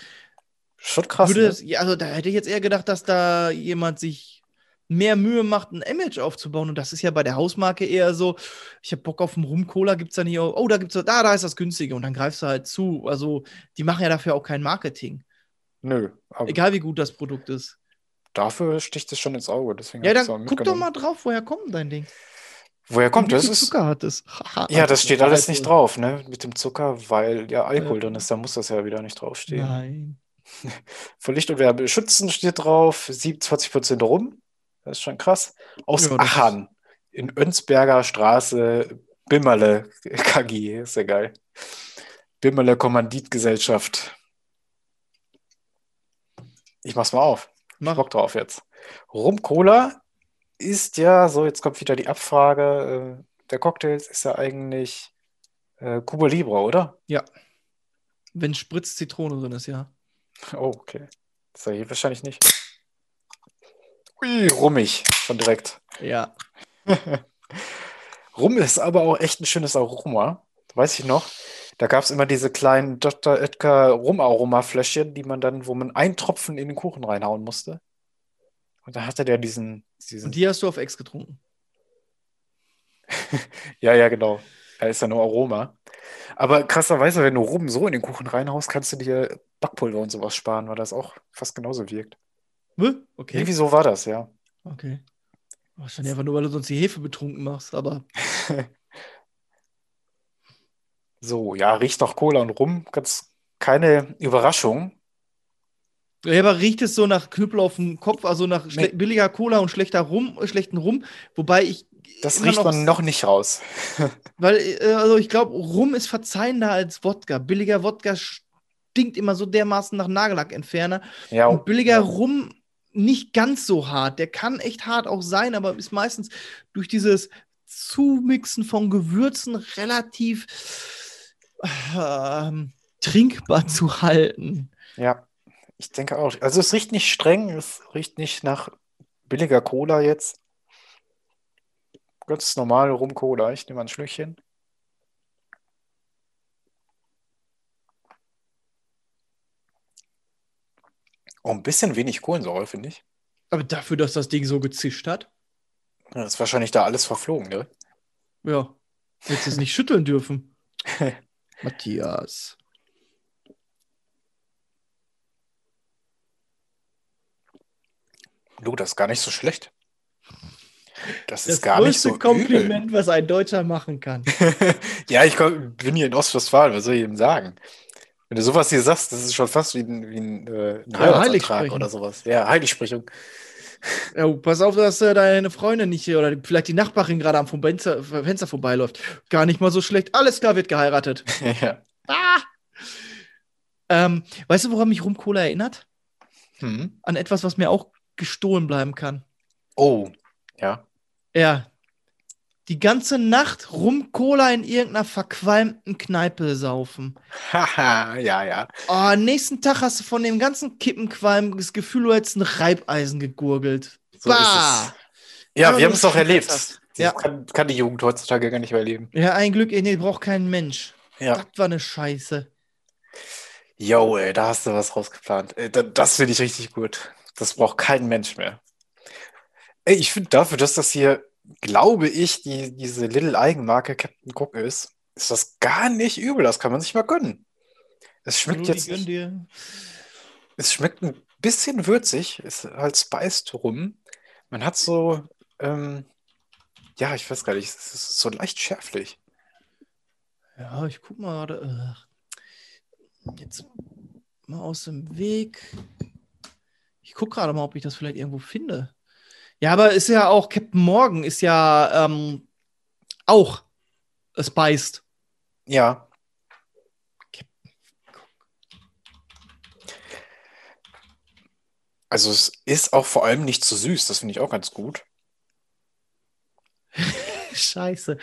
Schon krass. Würde das, ne? Also da hätte ich jetzt eher gedacht, dass da jemand sich mehr Mühe macht, ein Image aufzubauen. Und das ist ja bei der Hausmarke eher so, ich habe Bock auf einen Rum-Cola, gibt es dann hier, oh, da gibt's da, da ist das Günstige. Und dann greifst du halt zu. Also, die machen ja dafür auch kein Marketing. Nö. Aber egal, wie gut das Produkt ist. Dafür sticht es schon ins Auge. Deswegen ja, dann auch guck doch mal drauf, woher kommt dein Ding? Woher kommt das? Wie viel Zucker hat es? Ja, das steht alles nicht drauf, ne? Mit dem Zucker, weil ja Alkohol äh. drin ist, da muss das ja wieder nicht draufstehen. Nein. Vor Licht und Wärme schützen steht drauf, siebenundzwanzig Prozent rum. Das ist schon krass. Aus ja, Aachen, in Önsberger Straße, Bimmerle K G, ist ja geil. Bimmerle Kommanditgesellschaft. Ich mach's mal auf. Mach. Ich Bock drauf jetzt. Rum-Cola ist ja, so jetzt kommt wieder die Abfrage, der Cocktails ist ja eigentlich äh, Cuba Libre, oder? Ja. Wenn Spritz Zitrone drin ist, ja. Oh, okay. Das ist ja wahrscheinlich nicht. Ui, rummig. Schon direkt. Ja. Rum ist aber auch echt ein schönes Aroma. Weiß ich noch. Da gab es immer diese kleinen Doktor Oetker Rum-Aroma-Fläschchen, die man dann, wo man einen Tropfen in den Kuchen reinhauen musste. Und dann hatte der diesen, diesen... Und die hast du auf Ex getrunken. Ja, ja, genau. Da ist ja nur Aroma. Aber krasserweise, wenn du Rum so in den Kuchen reinhaust, kannst du dir Backpulver und sowas sparen, weil das auch fast genauso wirkt. Okay. Irgendwie so war das, ja. Okay. Wahrscheinlich einfach nur, weil du sonst die Hefe betrunken machst, aber... So, ja, riecht nach Cola und Rum. Ganz keine Überraschung. Ja, aber riecht es so nach Knüppel auf dem Kopf, also nach nee. billiger Cola und schlechter Rum, schlechten Rum, wobei ich... Das riecht noch, man noch nicht raus. Weil, also ich glaube, Rum ist verzeihender als Wodka. Billiger Wodka stinkt immer so dermaßen nach Nagellackentferner. Ja, und billiger ja. Rum nicht ganz so hart. Der kann echt hart auch sein, aber ist meistens durch dieses Zumixen von Gewürzen relativ äh, trinkbar zu halten. Ja, ich denke auch. Also es riecht nicht streng, es riecht nicht nach billiger Cola jetzt. Ganz normal Rum-Cola. Ich nehme mal ein Schlückchen. Oh, ein bisschen wenig Kohlensäure, finde ich. Aber dafür, dass das Ding so gezischt hat? Ja, das ist wahrscheinlich da alles verflogen, ne? Ja. Hättest es nicht schütteln dürfen. Matthias. Du, das ist gar nicht so schlecht. Das, das ist gar nicht so übel. Das größte Kompliment, was ein Deutscher machen kann. Ja, ich komm, bin hier in Ostwestfalen, was soll ich ihm sagen? Wenn du sowas hier sagst, das ist schon fast wie ein, wie ein, äh, ein ja, Heiligsprechung oder sowas. Ja, Heiligsprechung. Ja, pass auf, dass äh, deine Freundin nicht hier oder vielleicht die Nachbarin gerade am Fenster, Fenster vorbeiläuft. Gar nicht mal so schlecht. Alles klar, wird geheiratet. Ja. Ah! Ähm, weißt du, woran mich Rum-Cola erinnert? Hm. An etwas, was mir auch gestohlen bleiben kann. Oh, ja. Ja. Die ganze Nacht Rum-Cola in irgendeiner verqualmten Kneipe saufen. Haha, ja, ja. Oh, am nächsten Tag hast du von dem ganzen Kippenqualm das Gefühl, du hättest ein Reibeisen gegurgelt. So bah! Ist es. Ja, wir haben es doch erlebt. Das ja. kann, kann die Jugend heutzutage gar nicht mehr erleben. Ja, ein Glück, nee, braucht kein Mensch. Ja. Das war eine Scheiße. Jo, ey, da hast du was rausgeplant. Das finde ich richtig gut. Das braucht kein Mensch mehr. Ey, ich finde dafür, dass das hier, glaube ich, die, diese Lidl-Eigenmarke Captain Cook ist, ist das gar nicht übel. Das kann man sich mal gönnen. Es schmeckt Hallo, jetzt nicht, dir. Es schmeckt ein bisschen würzig. Ist halt spiced rum. Man hat so ähm, Ja, ich weiß gar nicht, es ist so leicht schärflich. Ja, ich guck mal gerade. Jetzt mal aus dem Weg. Ich guck gerade mal, ob ich das vielleicht irgendwo finde. Ja, aber ist ja auch, Captain Morgan ist ja ähm, auch spiced. Ja. Also es ist auch vor allem nicht zu so süß, das finde ich auch ganz gut. Scheiße.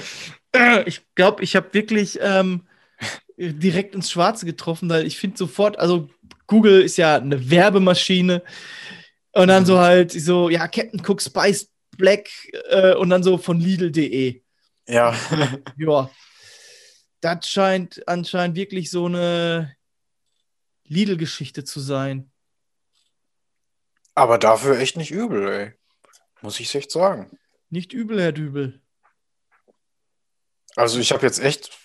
Ich glaube, ich habe wirklich ähm, direkt ins Schwarze getroffen, weil ich finde sofort, also Google ist ja eine Werbemaschine und dann so halt so, ja, Captain Cook Spice Black äh, und dann so von Lidl punkt de. Ja. Ja. Das scheint anscheinend wirklich so eine Lidl-Geschichte zu sein. Aber dafür echt nicht übel, ey. Muss ich echt sagen. Nicht übel, Herr Dübel. Also ich habe jetzt echt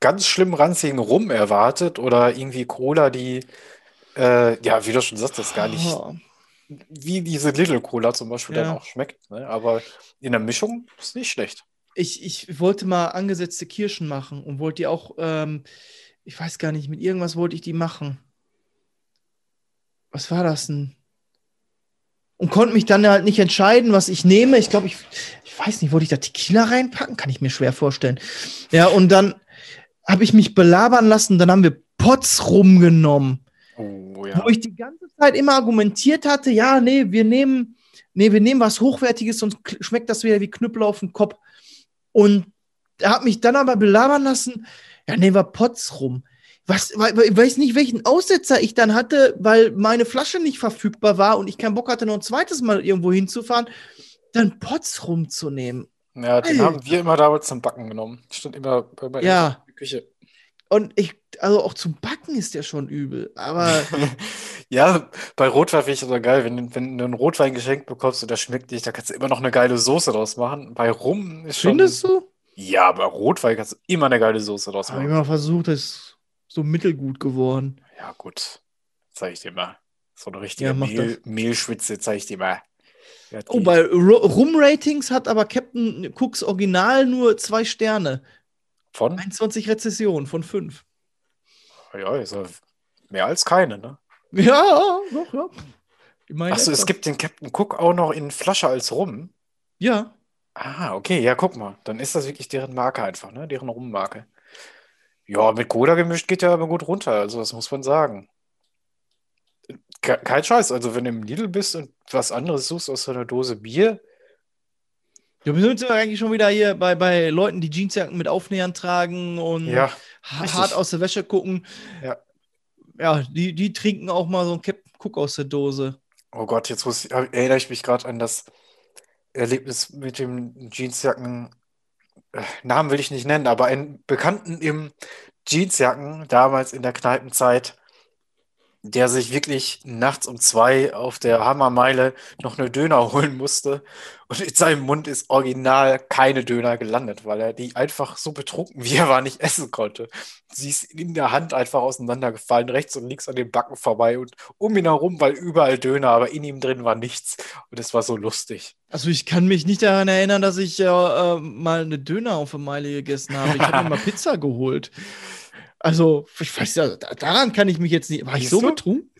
ganz schlimm ranzigen Rum erwartet oder irgendwie Cola, die, äh, ja, wie du schon sagst, das gar nicht, oh. wie diese Little Cola zum Beispiel ja. dann auch schmeckt. Ne? Aber in der Mischung ist nicht schlecht. Ich, ich wollte mal angesetzte Kirschen machen und wollte die auch, ähm, ich weiß gar nicht, mit irgendwas wollte ich die machen. Was war das denn? Und konnte mich dann halt nicht entscheiden, was ich nehme. Ich glaube, ich, ich weiß nicht, wollte ich da Tequila reinpacken? Kann ich mir schwer vorstellen. Ja, und dann habe ich mich belabern lassen. Dann haben wir Pots rumgenommen. Oh, ja. Wo ich die ganze Zeit immer argumentiert hatte, ja, nee, wir nehmen, nee, wir nehmen was Hochwertiges, sonst schmeckt das wieder wie Knüppel auf den Kopf. Und habe mich dann aber belabern lassen, ja, nehmen wir Pots rum. Was, ich weiß nicht, welchen Aussetzer ich dann hatte, weil meine Flasche nicht verfügbar war und ich keinen Bock hatte, noch ein zweites Mal irgendwo hinzufahren, dann Pots rumzunehmen. Ja, den Alter. Haben wir immer damals zum Backen genommen. Stand immer bei mir ja. in der Küche. Und ich, also auch zum Backen ist der schon übel, aber... Ja, bei Rotwein finde ich das so geil. Wenn, wenn du einen Rotwein geschenkt bekommst und der schmeckt dich, da kannst du immer noch eine geile Soße draus machen. Bei Rum ist schon... Findest du? Ja, aber Rotwein kannst du immer eine geile Soße draus machen. Ich habe immer versucht, das... so mittelgut geworden. Ja, gut. Zeig ich dir mal. So eine richtige ja, Mehl, Mehlschwitze zeig ich dir mal. Oh, bei Rum-Ratings hat aber Captain Cooks Original nur zwei Sterne. Von? einundzwanzig Rezessionen von fünf. Ja, ist ja mehr als keine, ne? Ja, doch, ja. Achso, es gibt den Captain Cook auch noch in Flasche als Rum? Ja. Ah, okay, ja, guck mal. Dann ist das wirklich deren Marke einfach, ne? Deren Rummarke. Ja, mit Cola gemischt geht ja aber gut runter, also das muss man sagen. Kein Scheiß, also wenn du im Lidl bist und was anderes suchst aus so einer Dose Bier. Ja, wir sind ja eigentlich schon wieder hier bei, bei Leuten, die Jeansjacken mit Aufnähern tragen und ja, hart aus der Wäsche gucken. Ja, ja die, die trinken auch mal so einen Captain Cook aus der Dose. Oh Gott, jetzt muss ich, erinnere ich mich gerade an das Erlebnis mit dem Jeansjacken. Namen will ich nicht nennen, aber einen Bekannten im Jeansjacken, damals in der Kneipenzeit, der sich wirklich nachts um zwei auf der Hammermeile noch eine Döner holen musste und in seinem Mund ist original keine Döner gelandet, weil er die einfach so betrunken, wie er war, nicht essen konnte. Sie ist in der Hand einfach auseinandergefallen, rechts und links an den Backen vorbei und um ihn herum war überall Döner, aber in ihm drin war nichts und es war so lustig. Also ich kann mich nicht daran erinnern, dass ich äh, mal eine Döner auf der Meile gegessen habe. Ich habe mir mal Pizza geholt. Also, ich weiß ja, daran kann ich mich jetzt nicht... War ich so betrunken?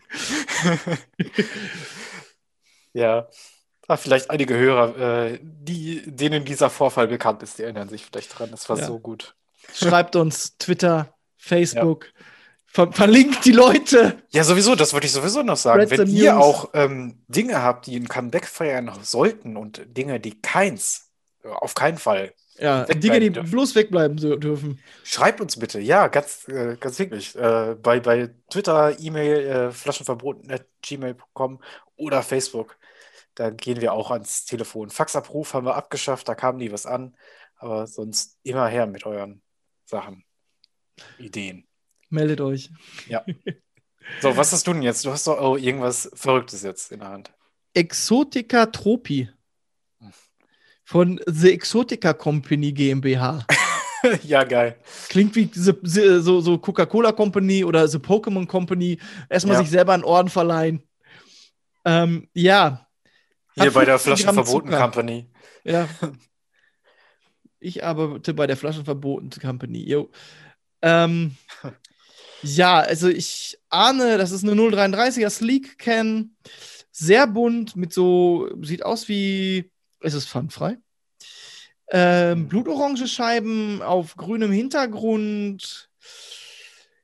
Ja. Ach, vielleicht einige Hörer, äh, die, denen dieser Vorfall bekannt ist, die erinnern sich vielleicht dran. Das war ja. so gut. Schreibt uns Twitter, Facebook, ja. ver- verlinkt die Leute. Ja, sowieso, das würde ich sowieso noch sagen. Reds Wenn ihr News. auch ähm, Dinge habt, die ein Comeback feiern sollten und Dinge, die keins, auf keinen Fall... Ja, Dinge, die dürfen. bloß wegbleiben dürfen. Schreibt uns bitte, ja, ganz, äh, ganz wirklich. Äh, bei, bei Twitter, E-Mail, äh, flaschenverboten at gmail punkt com oder Facebook. Da gehen wir auch ans Telefon. Faxabruf haben wir abgeschafft, da kam nie was an. Aber sonst immer her mit euren Sachen, Ideen. Meldet euch. Ja. So, was hast du denn jetzt? Du hast doch oh, irgendwas Verrücktes jetzt in der Hand. Exotica Tropica. Von The Exotica Company GmbH. Ja, geil. Klingt wie the, the, so, so Coca-Cola Company oder The Pokémon Company. Erstmal ja. sich selber einen Orden verleihen. Ähm, ja. Hier Hat bei der Flaschenverboten Company. Ja. Ich arbeite bei der Flaschenverboten Company. Yo. Ähm, ja, also ich ahne, das ist eine null dreiunddreißiger Sleek-Can. Sehr bunt, mit so, sieht aus wie, es ist pfandfrei. Ähm, blutorange Scheiben auf grünem Hintergrund.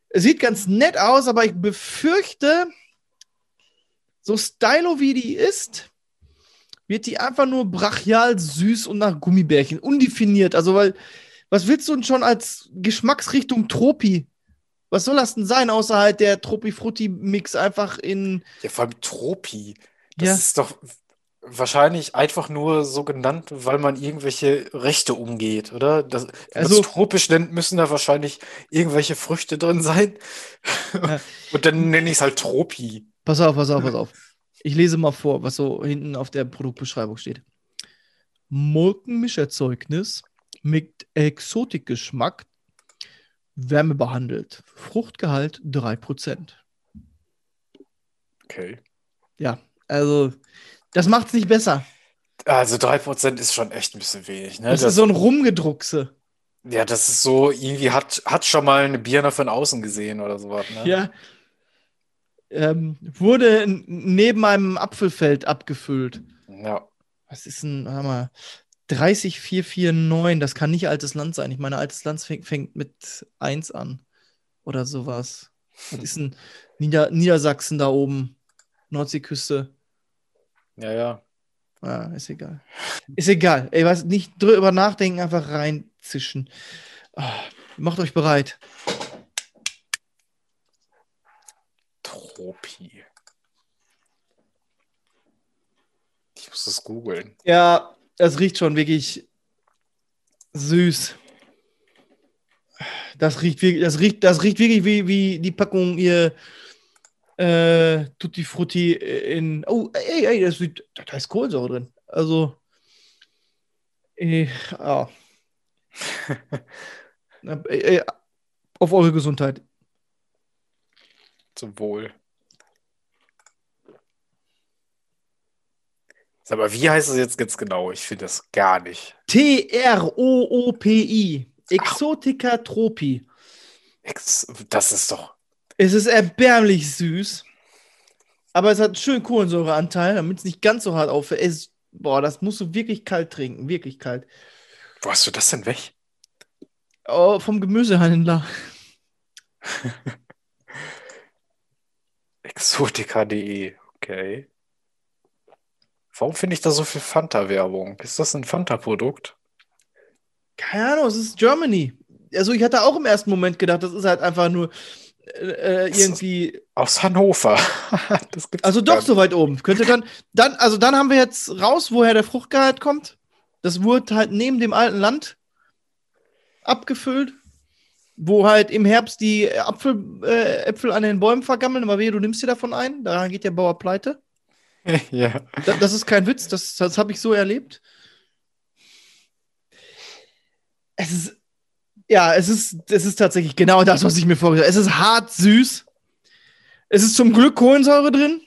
Es sieht ganz nett aus, aber ich befürchte, so stylo wie die ist, wird die einfach nur brachial süß und nach Gummibärchen, undefiniert. Also, weil, was willst du denn schon als Geschmacksrichtung Tropi? Was soll das denn sein, außer halt der Tropi-Frutti-Mix einfach in... Ja, vor allem Tropi. Das ja. ist doch wahrscheinlich einfach nur so genannt, weil man irgendwelche Rechte umgeht, oder? Das, also das tropisch nennt, müssen da wahrscheinlich irgendwelche Früchte drin sein. Ja. Und dann nenne ich es halt Tropi. Pass auf, pass auf, pass auf. Ich lese mal vor, was so hinten auf der Produktbeschreibung steht. Molkenmischerzeugnis mit Exotikgeschmack, Wärme behandelt. Fruchtgehalt drei Prozent. Okay. Ja, also das macht es nicht besser. Also drei Prozent ist schon echt ein bisschen wenig. Ne? Das, das ist so ein Rumgedruckse. Ja, das ist so, irgendwie hat, hat schon mal eine Birne von außen gesehen oder sowas. Ne? Ja. Ähm, wurde n- neben einem Apfelfeld abgefüllt. Ja. Was ist denn, warte mal, dreißig vier vier neun, das kann nicht altes Land sein. Ich meine, altes Land fäng, fängt mit eins an oder sowas. Was ist denn Nieder- Niedersachsen da oben? Nordseeküste. Ja, ja. Ah, ist egal. Ist egal. Ey, was, nicht drüber nachdenken, einfach reinzischen. Oh, macht euch bereit. Tropi. Ich muss das googeln. Ja, das riecht schon wirklich süß. Das riecht wirklich, das riecht, das riecht wirklich wie, wie die Packung ihr äh, Tutti Frutti in. Oh, ey, ey, das sieht, da ist Kohlensäure drin. Also. Äh, oh. Auf eure Gesundheit. Zum Wohl. Sag mal, wie heißt es jetzt ganz genau? Ich finde das gar nicht. T R O O P I. Exotica Tropi. Ex- das ist doch... Es ist erbärmlich süß. Aber es hat einen schönen Kohlensäureanteil, damit es nicht ganz so hart auffällt. Es, boah, das musst du wirklich kalt trinken. Wirklich kalt. Wo hast du das denn weg? Oh, vom Gemüsehändler. Exotica Punkt D E, okay. Warum finde ich da so viel Fanta-Werbung? Ist das ein Fanta-Produkt? Keine Ahnung, es ist Germany. Also ich hatte auch im ersten Moment gedacht, das ist halt einfach nur äh, irgendwie... Aus Hannover. Das gibt's also doch so weit oben. Könnte dann, dann, also dann haben wir jetzt raus, woher der Fruchtgehalt kommt. Das wurde halt neben dem alten Land abgefüllt, wo halt im Herbst die Apfel, äh, Äpfel an den Bäumen vergammeln, aber wehe, du nimmst dir davon ein, daran geht der Bauer pleite. Ja. Das, das ist kein Witz, das, das habe ich so erlebt. Es ist, ja, es ist, es ist tatsächlich genau das, was ich mir vorgestellt habe. Es ist hart süß. Es ist zum Glück Kohlensäure drin.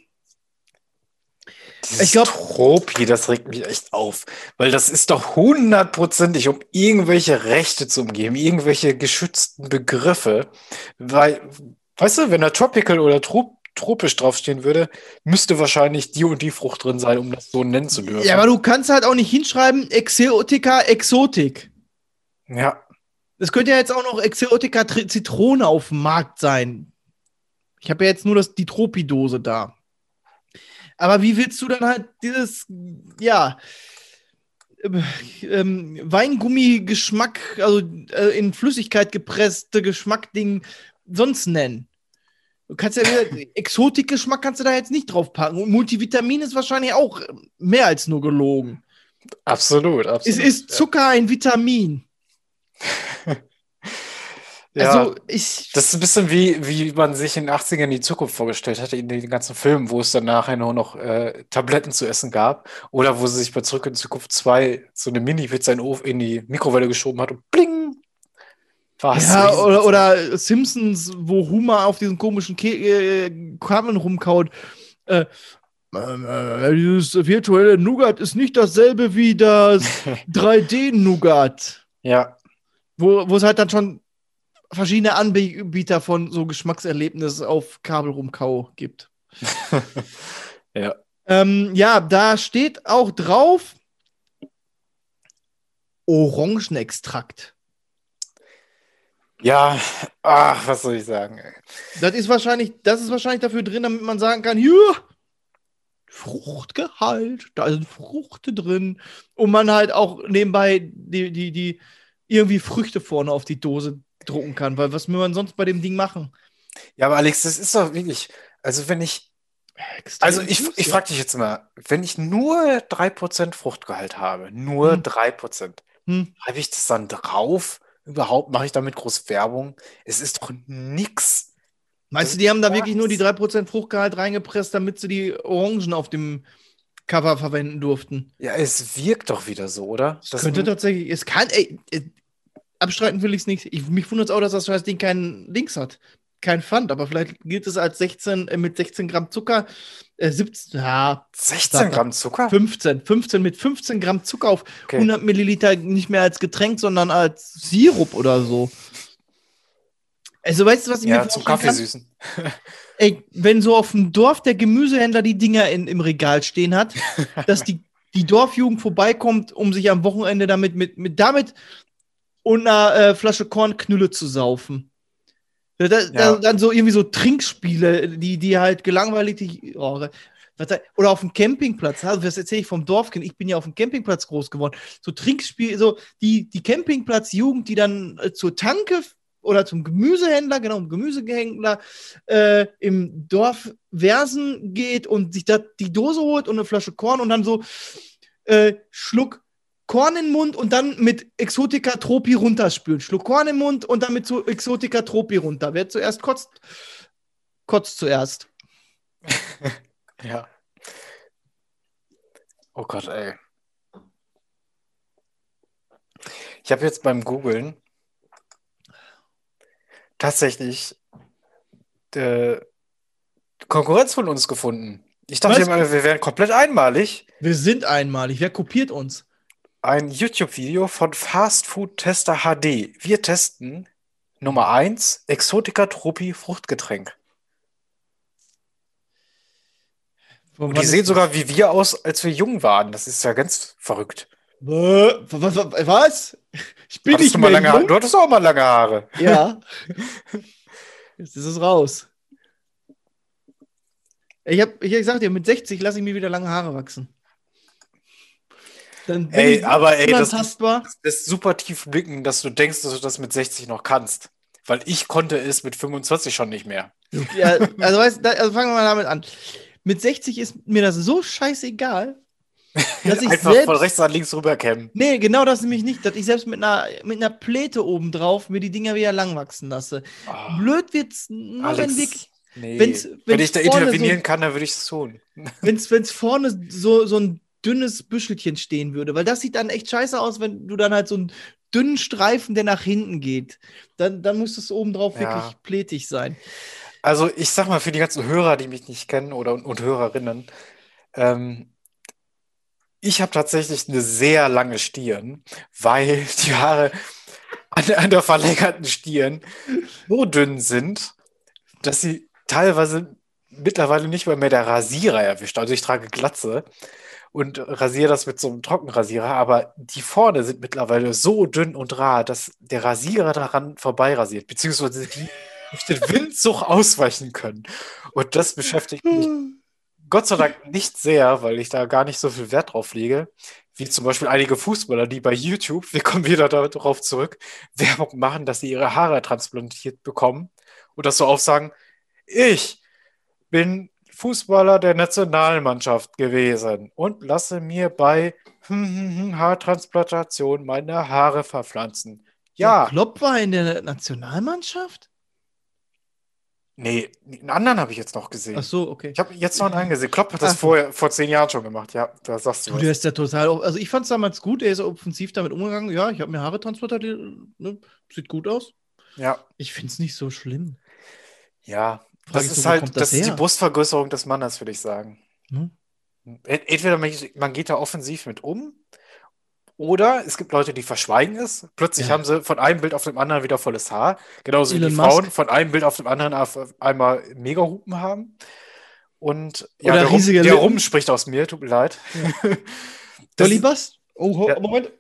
Dieses ich glaub, Tropi, das regt mich echt auf, weil das ist doch hundertprozentig, um irgendwelche Rechte zu umgeben, irgendwelche geschützten Begriffe, weil, weißt du, wenn da Tropical oder trop- tropisch draufstehen würde, müsste wahrscheinlich die und die Frucht drin sein, um das so nennen zu dürfen. Ja, aber du kannst halt auch nicht hinschreiben, Exotica Exotik. Ja. Das könnte ja jetzt auch noch Exotica Zitrone auf dem Markt sein. Ich habe ja jetzt nur das, die Tropi-Dose da. Aber wie willst du dann halt dieses, ja, ähm, Weingummi-Geschmack, also äh, in Flüssigkeit gepresste Geschmack-Ding sonst nennen? Du kannst ja wieder, Exotik-Geschmack kannst du da jetzt nicht draufpacken. Und Multivitamin ist wahrscheinlich auch mehr als nur gelogen. Absolut, absolut. Es ist Zucker ein Vitamin. Ja, also ich, das ist ein bisschen wie, wie man sich in den achtzigern die Zukunft vorgestellt hatte, in den ganzen Filmen, wo es dann nachher nur noch äh, Tabletten zu essen gab oder wo sie sich bei Zurück in Zukunft zwei so eine Mini-Pizza in, in die Mikrowelle geschoben hat und bling! War's ja, oder, oder Simpsons, wo Homer auf diesen komischen Ke- äh, Kabeln rumkaut. Äh, äh, dieses virtuelle Nougat ist nicht dasselbe wie das drei D-Nougat. Ja. Wo, wo es halt dann schon verschiedene Anbieter von so Geschmackserlebnis auf Kabel rumkau gibt. Ja. Ähm, ja, da steht auch drauf Orangenextrakt. Ja, ach, was soll ich sagen? Ey. Das ist wahrscheinlich, das ist wahrscheinlich dafür drin, damit man sagen kann, ja, Fruchtgehalt, da sind Früchte drin. Und man halt auch nebenbei die, die, die irgendwie Früchte vorne auf die Dose drucken kann, weil was will man sonst bei dem Ding machen? Ja, aber Alex, das ist doch wirklich, also wenn ich, Extrem also ich, ich frage dich jetzt mal, wenn ich nur drei Prozent Fruchtgehalt habe, nur hm. drei Prozent, hm. habe ich das dann drauf? Überhaupt mache ich damit groß Werbung? Es ist doch nix. Meinst das du, die haben da wirklich nur die drei Prozent Fruchtgehalt reingepresst, damit sie die Orangen auf dem Cover verwenden durften? Ja, es wirkt doch wieder so, oder? Das könnte tatsächlich, es kann, ey, ey, abstreiten will ich es nicht. Ich, mich wundert es auch, dass das Scheiß Ding keinen Dings hat. Kein Pfand, aber vielleicht gilt es als sechzehn, mit sechzehn Gramm Zucker, äh, siebzehn, ja. sechzehn Gramm Zucker? fünfzehn, fünfzehn, mit fünfzehn Gramm Zucker auf okay. hundert Milliliter nicht mehr als Getränk, sondern als Sirup oder so. Also, weißt du, was ich ja, mir vorstellen kann? Ja, zum Kaffeesüßen. Ey, wenn so auf dem Dorf der Gemüsehändler die Dinger in, im Regal stehen hat, dass die, die Dorfjugend vorbeikommt, um sich am Wochenende damit, mit, mit, damit und einer äh, Flasche Kornknülle zu saufen. Da, da, ja. Dann so irgendwie so Trinkspiele, die, die halt gelangweilig. Oh, oder auf dem Campingplatz. Also das erzähle ich vom Dorfkind. Ich bin ja auf dem Campingplatz groß geworden. So Trinkspiele, so die, die Campingplatzjugend, die dann zur Tanke oder zum Gemüsehändler, genau, zum Gemüsehändler äh, im Dorf Versen geht und sich da die Dose holt und eine Flasche Korn und dann so äh, Schluck Korn in den Mund und dann mit Exotica Tropi runterspülen. Schluck Korn im Mund und dann mit so Exotica Tropi runter. Wer zuerst kotzt, kotzt zuerst. Ja. Oh Gott, ey. Ich habe jetzt beim Googlen tatsächlich äh, Konkurrenz von uns gefunden. Ich dachte immer, wir wären komplett einmalig. Wir sind einmalig. Wer kopiert uns? Ein YouTube-Video von Fastfood Tester H D. Wir testen Nummer eins, Exotica Tropi Fruchtgetränk. Und die sehen sogar wie wir aus, als wir jung waren. Das ist ja ganz verrückt. Was? Ich bin nicht mehr jung. Du hattest auch mal lange Haare. Ja. Jetzt ist es raus. Ich habe ich hab gesagt, mit sechzig lasse ich mir wieder lange Haare wachsen. Dann bin ey, aber ey, das ist, das ist super tief blicken, dass du denkst, dass du das mit sechzig noch kannst. Weil ich konnte es mit fünfundzwanzig schon nicht mehr. Ja, also, weißt, also fangen wir mal damit an. Mit sechzig ist mir das so scheißegal, dass ich einfach selbst, von rechts nach links rüberkämmen. Nee, genau das nämlich nicht, dass ich selbst mit einer, mit einer Pläte obendrauf mir die Dinger wieder lang wachsen lasse. Oh, blöd wird's nur, Alex. wenn wirklich... Nee. Wenn's, wenn's wenn ich da intervenieren so, kann, dann würde ich es tun. Wenn es vorne so, so ein dünnes Büschelchen stehen würde, weil das sieht dann echt scheiße aus, wenn du dann halt so einen dünnen Streifen, der nach hinten geht. Dann, dann müsste es obendrauf ja. wirklich plätig sein. Also ich sag mal, für die ganzen Hörer, die mich nicht kennen oder und, und Hörerinnen, ähm, ich habe tatsächlich eine sehr lange Stirn, weil die Haare an, an der verlängerten Stirn so dünn sind, dass sie teilweise mittlerweile nicht mal mehr der Rasierer erwischt. Also ich trage Glatze und rasiere das mit so einem Trockenrasierer, aber die vorne sind mittlerweile so dünn und rar, dass der Rasierer daran vorbeirasiert, beziehungsweise die durch den Windzug ausweichen können. Und das beschäftigt mich Gott sei Dank nicht sehr, weil ich da gar nicht so viel Wert drauf lege, wie zum Beispiel einige Fußballer, die bei YouTube, wir kommen wieder darauf zurück, Werbung machen, dass sie ihre Haare transplantiert bekommen und das so aufsagen, ich bin Fußballer der Nationalmannschaft gewesen und lasse mir bei Haartransplantation meine Haare verpflanzen. Ja. Der Klopp war in der Nationalmannschaft? Nee, einen anderen habe ich jetzt noch gesehen. Ach so, okay. Ich habe jetzt noch einen anderen gesehen. Klopp hat das vorher, vor zehn Jahren schon gemacht. Ja, da sagst du was. Der ist ja total, also ich fand es damals gut, er ist offensiv damit umgegangen. Ja, ich habe mir Haare transplantiert. Ne? Sieht gut aus. Ja. Ich finde es nicht so schlimm. Ja. Das ist so, halt, das, das ist die Brustvergrößerung des Mannes, würde ich sagen. Hm? Entweder man geht da offensiv mit um Oder es gibt Leute, die verschweigen es. Plötzlich ja. haben sie von einem Bild auf dem anderen wieder volles Haar. Genauso wie die Frauen Musk. von einem Bild auf dem anderen auf einmal Megahupen haben. Und ja, der, rum, der rum spricht aus mir, tut mir leid. Ja. Dolly Bast? Oh, ja. Moment.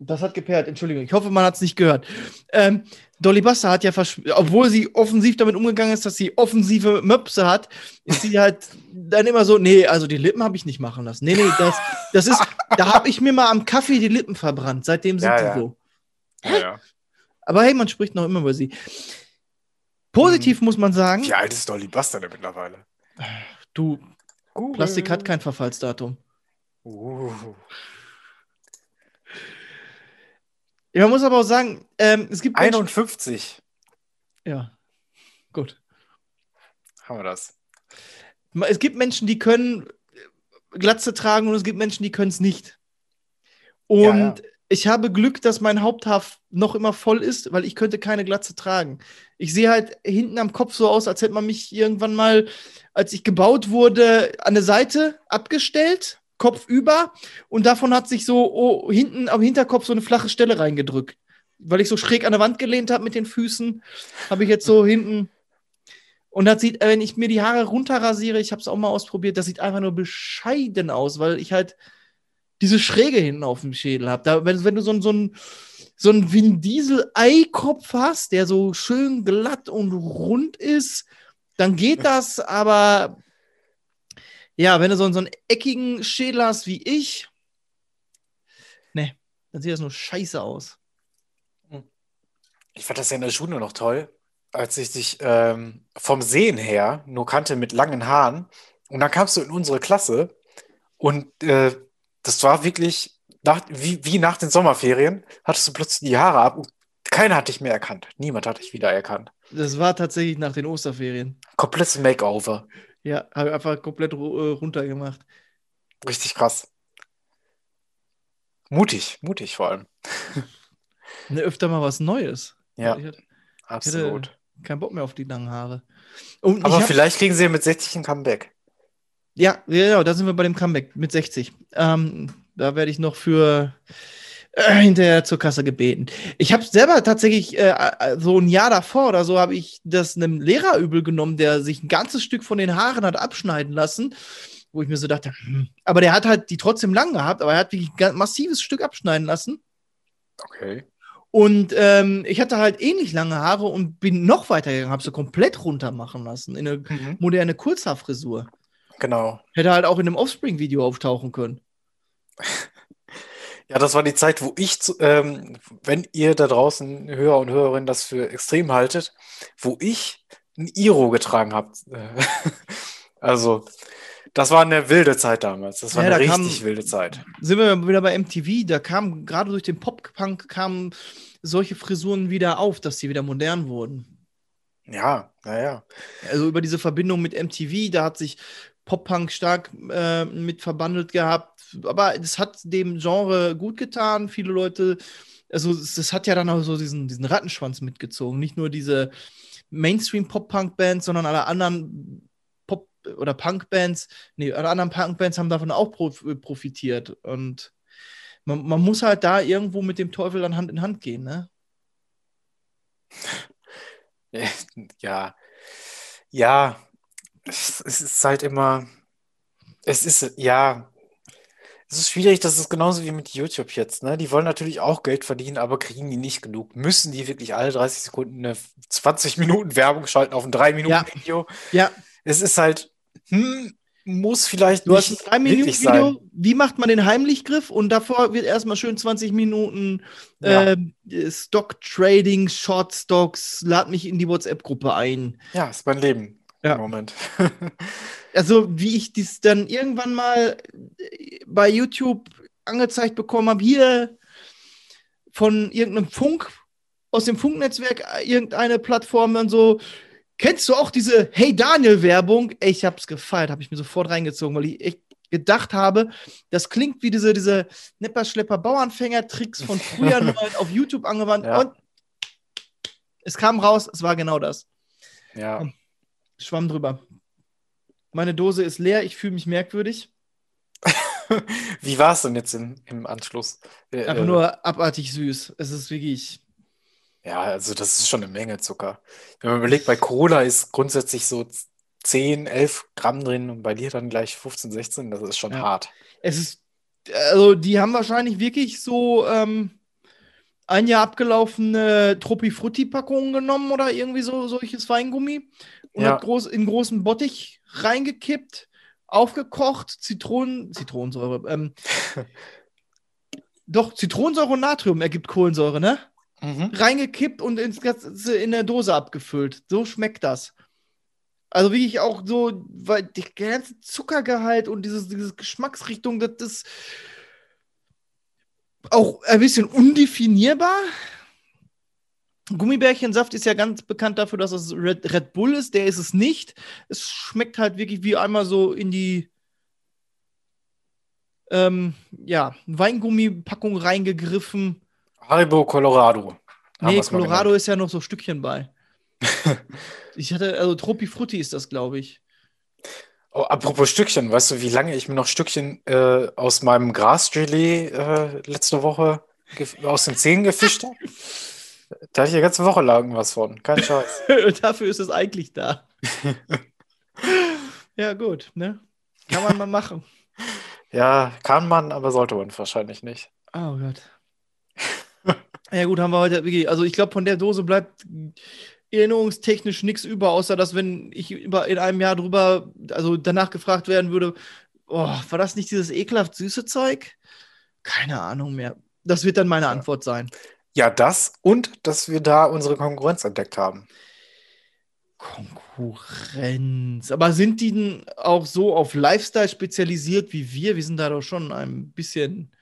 Das hat geperrt, Entschuldigung. Ich hoffe, man hat es nicht gehört. Ähm, Dolly Buster hat ja, verschw- obwohl sie offensiv damit umgegangen ist, dass sie offensive Möpse hat, ist sie halt dann immer so, nee, also die Lippen habe ich nicht machen lassen. Nee, nee, das, das ist, da habe ich mir mal am Kaffee die Lippen verbrannt. Seitdem sind ja, die ja. so. Ja, ja. Aber hey, man spricht noch immer über sie. Positiv hm. muss man sagen. Wie alt ist Dolly Buster denn mittlerweile? Du, uh. Plastik hat kein Verfallsdatum. Uh. Ja, man muss aber auch sagen, ähm, es gibt einundfünfzig. Menschen, ja, gut. Haben wir das. Es gibt Menschen, die können Glatze tragen und es gibt Menschen, die können es nicht. Und ja, ja. ich habe Glück, dass mein Haupthaar noch immer voll ist, weil ich könnte keine Glatze tragen. Ich sehe halt hinten am Kopf so aus, als hätte man mich irgendwann mal, als ich gebaut wurde, an der Seite abgestellt. Kopf über und davon hat sich so oh, hinten am Hinterkopf so eine flache Stelle reingedrückt. Weil ich so schräg an der Wand gelehnt habe mit den Füßen, habe ich jetzt so hinten. Und das sieht, wenn ich mir die Haare runterrasiere, ich habe es auch mal ausprobiert, das sieht einfach nur bescheiden aus, weil ich halt diese Schräge hinten auf dem Schädel habe. Da, wenn, wenn du so einen so ein, so ein Vin Diesel-Eikopf hast, der so schön glatt und rund ist, dann geht das, aber... Ja, wenn du so, so einen eckigen Schädel hast wie ich, ne, dann sieht das nur scheiße aus. Ich fand das ja in der Schule noch toll, als ich dich ähm, vom Sehen her nur kannte mit langen Haaren. Und dann kamst du in unsere Klasse und äh, das war wirklich nach, wie, wie nach den Sommerferien, hattest du plötzlich die Haare ab und keiner hat dich mehr erkannt. Niemand hat dich wieder erkannt. Das war tatsächlich nach den Osterferien. Komplettes Makeover. Ja, habe ich einfach komplett runter gemacht. Richtig krass. Mutig, mutig vor allem. Ne, öfter mal was Neues. Ja, ich hatte, absolut. Ich hatte keinen Bock mehr auf die langen Haare. Und aber vielleicht kriegen sie mit sechzig ein Comeback. Ja, genau, da sind wir bei dem Comeback mit sechzig. Ähm, da werde ich noch für äh, hinterher zur Kasse gebeten. Ich habe selber tatsächlich äh, so ein Jahr davor oder so habe ich das einem Lehrer übel genommen, der sich ein ganzes Stück von den Haaren hat abschneiden lassen, wo ich mir so dachte, hm. aber der hat halt die trotzdem lang gehabt, aber er hat wirklich ein massives Stück abschneiden lassen. Okay. Und ähm, ich hatte halt ähnlich lange Haare und bin noch weitergegangen, habe sie komplett runter machen lassen in eine mhm. moderne Kurzhaarfrisur. Genau. Hätte halt auch in einem Offspring-Video auftauchen können. Ja, das war die Zeit, wo ich, ähm, wenn ihr da draußen Hörer und Hörerinnen das für extrem haltet, wo ich ein Iro getragen habe. Also, das war eine wilde Zeit damals. Das war ja, eine da richtig kam, wilde Zeit. Sind wir wieder bei M T V, da kam gerade durch den Pop-Punk kamen solche Frisuren wieder auf, dass die wieder modern wurden. Ja, naja. Also über diese Verbindung mit M T V, da hat sich Pop-Punk stark äh, mit verbandelt gehabt, aber es hat dem Genre gut getan, viele Leute, also es hat ja dann auch so diesen, diesen Rattenschwanz mitgezogen, nicht nur diese Mainstream-Pop-Punk-Bands, sondern alle anderen Pop- oder Punk-Bands, nee, alle anderen Punk-Bands haben davon auch profitiert und man, man muss halt da irgendwo mit dem Teufel dann Hand in Hand gehen, ne? Ja, ja, es ist halt immer, es ist, ja, es ist schwierig, das ist genauso wie mit YouTube jetzt, ne? Die wollen natürlich auch Geld verdienen, aber kriegen die nicht genug. Müssen die wirklich alle dreißig Sekunden eine zwanzig Minuten Werbung schalten auf ein drei Minuten Video? Ja. ja. Es ist halt, hm, muss vielleicht du nicht hast ein drei Minuten Video, wie macht man den Heimlichgriff? Und davor wird erstmal schön zwanzig Minuten ja. äh, Stock-Trading, Short-Stocks, lad mich in die WhatsApp-Gruppe ein. Ja, ist mein Leben. Ja. Moment. Also, wie ich dies dann irgendwann mal bei YouTube angezeigt bekommen habe, hier von irgendeinem Funk, aus dem Funknetzwerk, irgendeine Plattform und so, kennst du auch diese Hey Daniel-Werbung? Ey, ich hab's gefeiert, hab ich mir sofort reingezogen, weil ich echt gedacht habe, das klingt wie diese, diese Nepper-Schlepper-Bauernfänger-Tricks von früher nur halt auf YouTube angewandt ja. und es kam raus, es war genau das. Ja. Und Schwamm drüber. Meine Dose ist leer, ich fühle mich merkwürdig. Wie war es denn jetzt in, im Anschluss? Äh, Aber nur abartig süß. Es ist wirklich... Ja, also das ist schon eine Menge Zucker. Wenn man überlegt, bei Cola ist grundsätzlich so zehn, elf Gramm drin und bei dir dann gleich fünfzehn, sechzehn, das ist schon ja. hart. Es ist, also die haben wahrscheinlich wirklich so ähm, ein Jahr abgelaufene Tutti-Frutti-Packungen genommen oder irgendwie so solches Feingummi und ja. hat groß, in großen Bottich reingekippt, aufgekocht, Zitronen, Zitronensäure, ähm, doch, Zitronensäure und Natrium ergibt Kohlensäure, ne? Mhm. Reingekippt und ins Ganze in der Dose abgefüllt. So schmeckt das. Also wirklich auch so, weil der ganze Zuckergehalt und dieses, diese Geschmacksrichtung, das ist auch ein bisschen undefinierbar. Gummibärchensaft ist ja ganz bekannt dafür, dass es Red, Red Bull ist. Der ist es nicht. Es schmeckt halt wirklich wie einmal so in die ähm, ja, Weingummipackung reingegriffen. Haribo Colorado. Haben nee, Colorado ist ja noch so Stückchen bei. Ich hatte, also Tropi Frutti ist das, glaube ich. Oh, apropos Stückchen, weißt du, wie lange ich mir noch Stückchen äh, aus meinem Grasgelee äh, letzte Woche ge- aus den Zähnen gefischt habe? Da hatte ich eine ganze Woche lang was von. Kein Scheiß. Dafür ist es eigentlich da. Ja, gut, ne? Kann man mal machen. Ja, kann man, aber sollte man wahrscheinlich nicht. Oh Gott. Ja gut, haben wir heute wirklich, also ich glaube, von der Dose bleibt erinnerungstechnisch nichts über, außer dass, wenn ich über, in einem Jahr drüber, also danach gefragt werden würde, oh, war das nicht dieses ekelhaft süße Zeug? Keine Ahnung mehr. Das wird dann meine ja. Antwort sein. Ja, das und, dass wir da unsere Konkurrenz entdeckt haben. Konkurrenz. Aber sind die denn auch so auf Lifestyle spezialisiert wie wir? Wir sind da doch schon ein bisschen...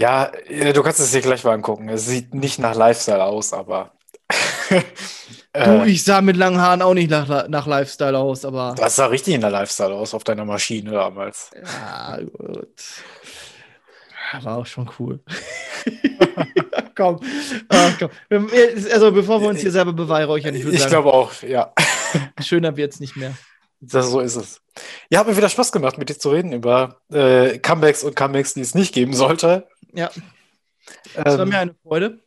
Ja, du kannst es dir gleich mal angucken. Es sieht nicht nach Lifestyle aus, aber... Du, ich sah mit langen Haaren auch nicht nach, nach Lifestyle aus, aber... Das sah richtig nach Lifestyle aus auf deiner Maschine damals. Ja, gut. War auch schon cool. komm. Ah, komm. Also, bevor wir uns hier selber beweihräuchern, ich würde sagen... Ich glaube auch, ja. Schöner wird's nicht mehr. Das, so ist es. Ja, hat mir wieder Spaß gemacht, mit dir zu reden über äh, Comebacks und Comebacks, die es nicht geben sollte. Ja, das ähm, war mir eine Freude.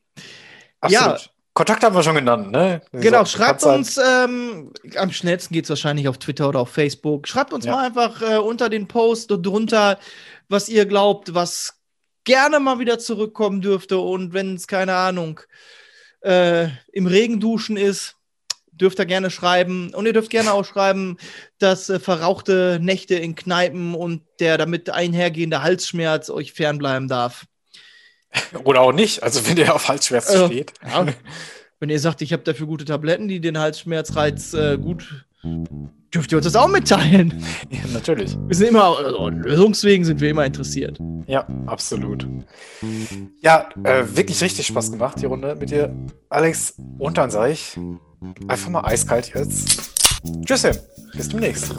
Absolut. Ja. Kontakt haben wir schon genannt, ne? Wie genau, so, schreibt uns, ähm, am schnellsten geht es wahrscheinlich auf Twitter oder auf Facebook. Schreibt uns ja. mal einfach äh, unter den Post und drunter, was ihr glaubt, was gerne mal wieder zurückkommen dürfte. Und wenn es, keine Ahnung, äh, im Regen duschen ist, dürft ihr gerne schreiben. Und ihr dürft gerne auch schreiben, dass äh, verrauchte Nächte in Kneipen und der damit einhergehende Halsschmerz euch fernbleiben darf. Oder auch nicht. Also wenn ihr auf Halsschmerz äh, steht. Ja. Wenn ihr sagt, ich habe dafür gute Tabletten, die den Halsschmerzreiz äh, gut... Dürft ihr uns das auch mitteilen? Ja, natürlich. Wir sind immer, also Lösungswegen sind wir immer interessiert. Ja, absolut. Ja, äh, wirklich richtig Spaß gemacht, die Runde mit dir, Alex. Und dann sage ich, einfach mal eiskalt jetzt. Tschüss, Sam. Bis demnächst.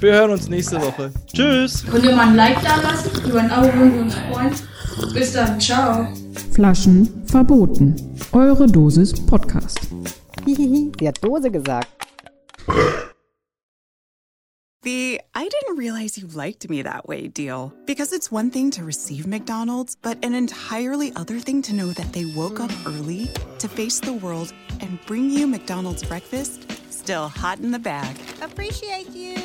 Wir hören uns nächste Woche. Tschüss. Könnt ihr mal ein Like da lassen? Über ein Abo würden wir uns freuen. Bis dann. Ciao. Flaschen verboten. Eure Dosis Podcast. Hihihi, sie hat Dose gesagt. The I didn't realize you liked me that way deal. Because it's one thing to receive McDonald's, but an entirely other thing to know that they woke up early to face the world and bring you McDonald's breakfast still hot in the bag. Appreciate you.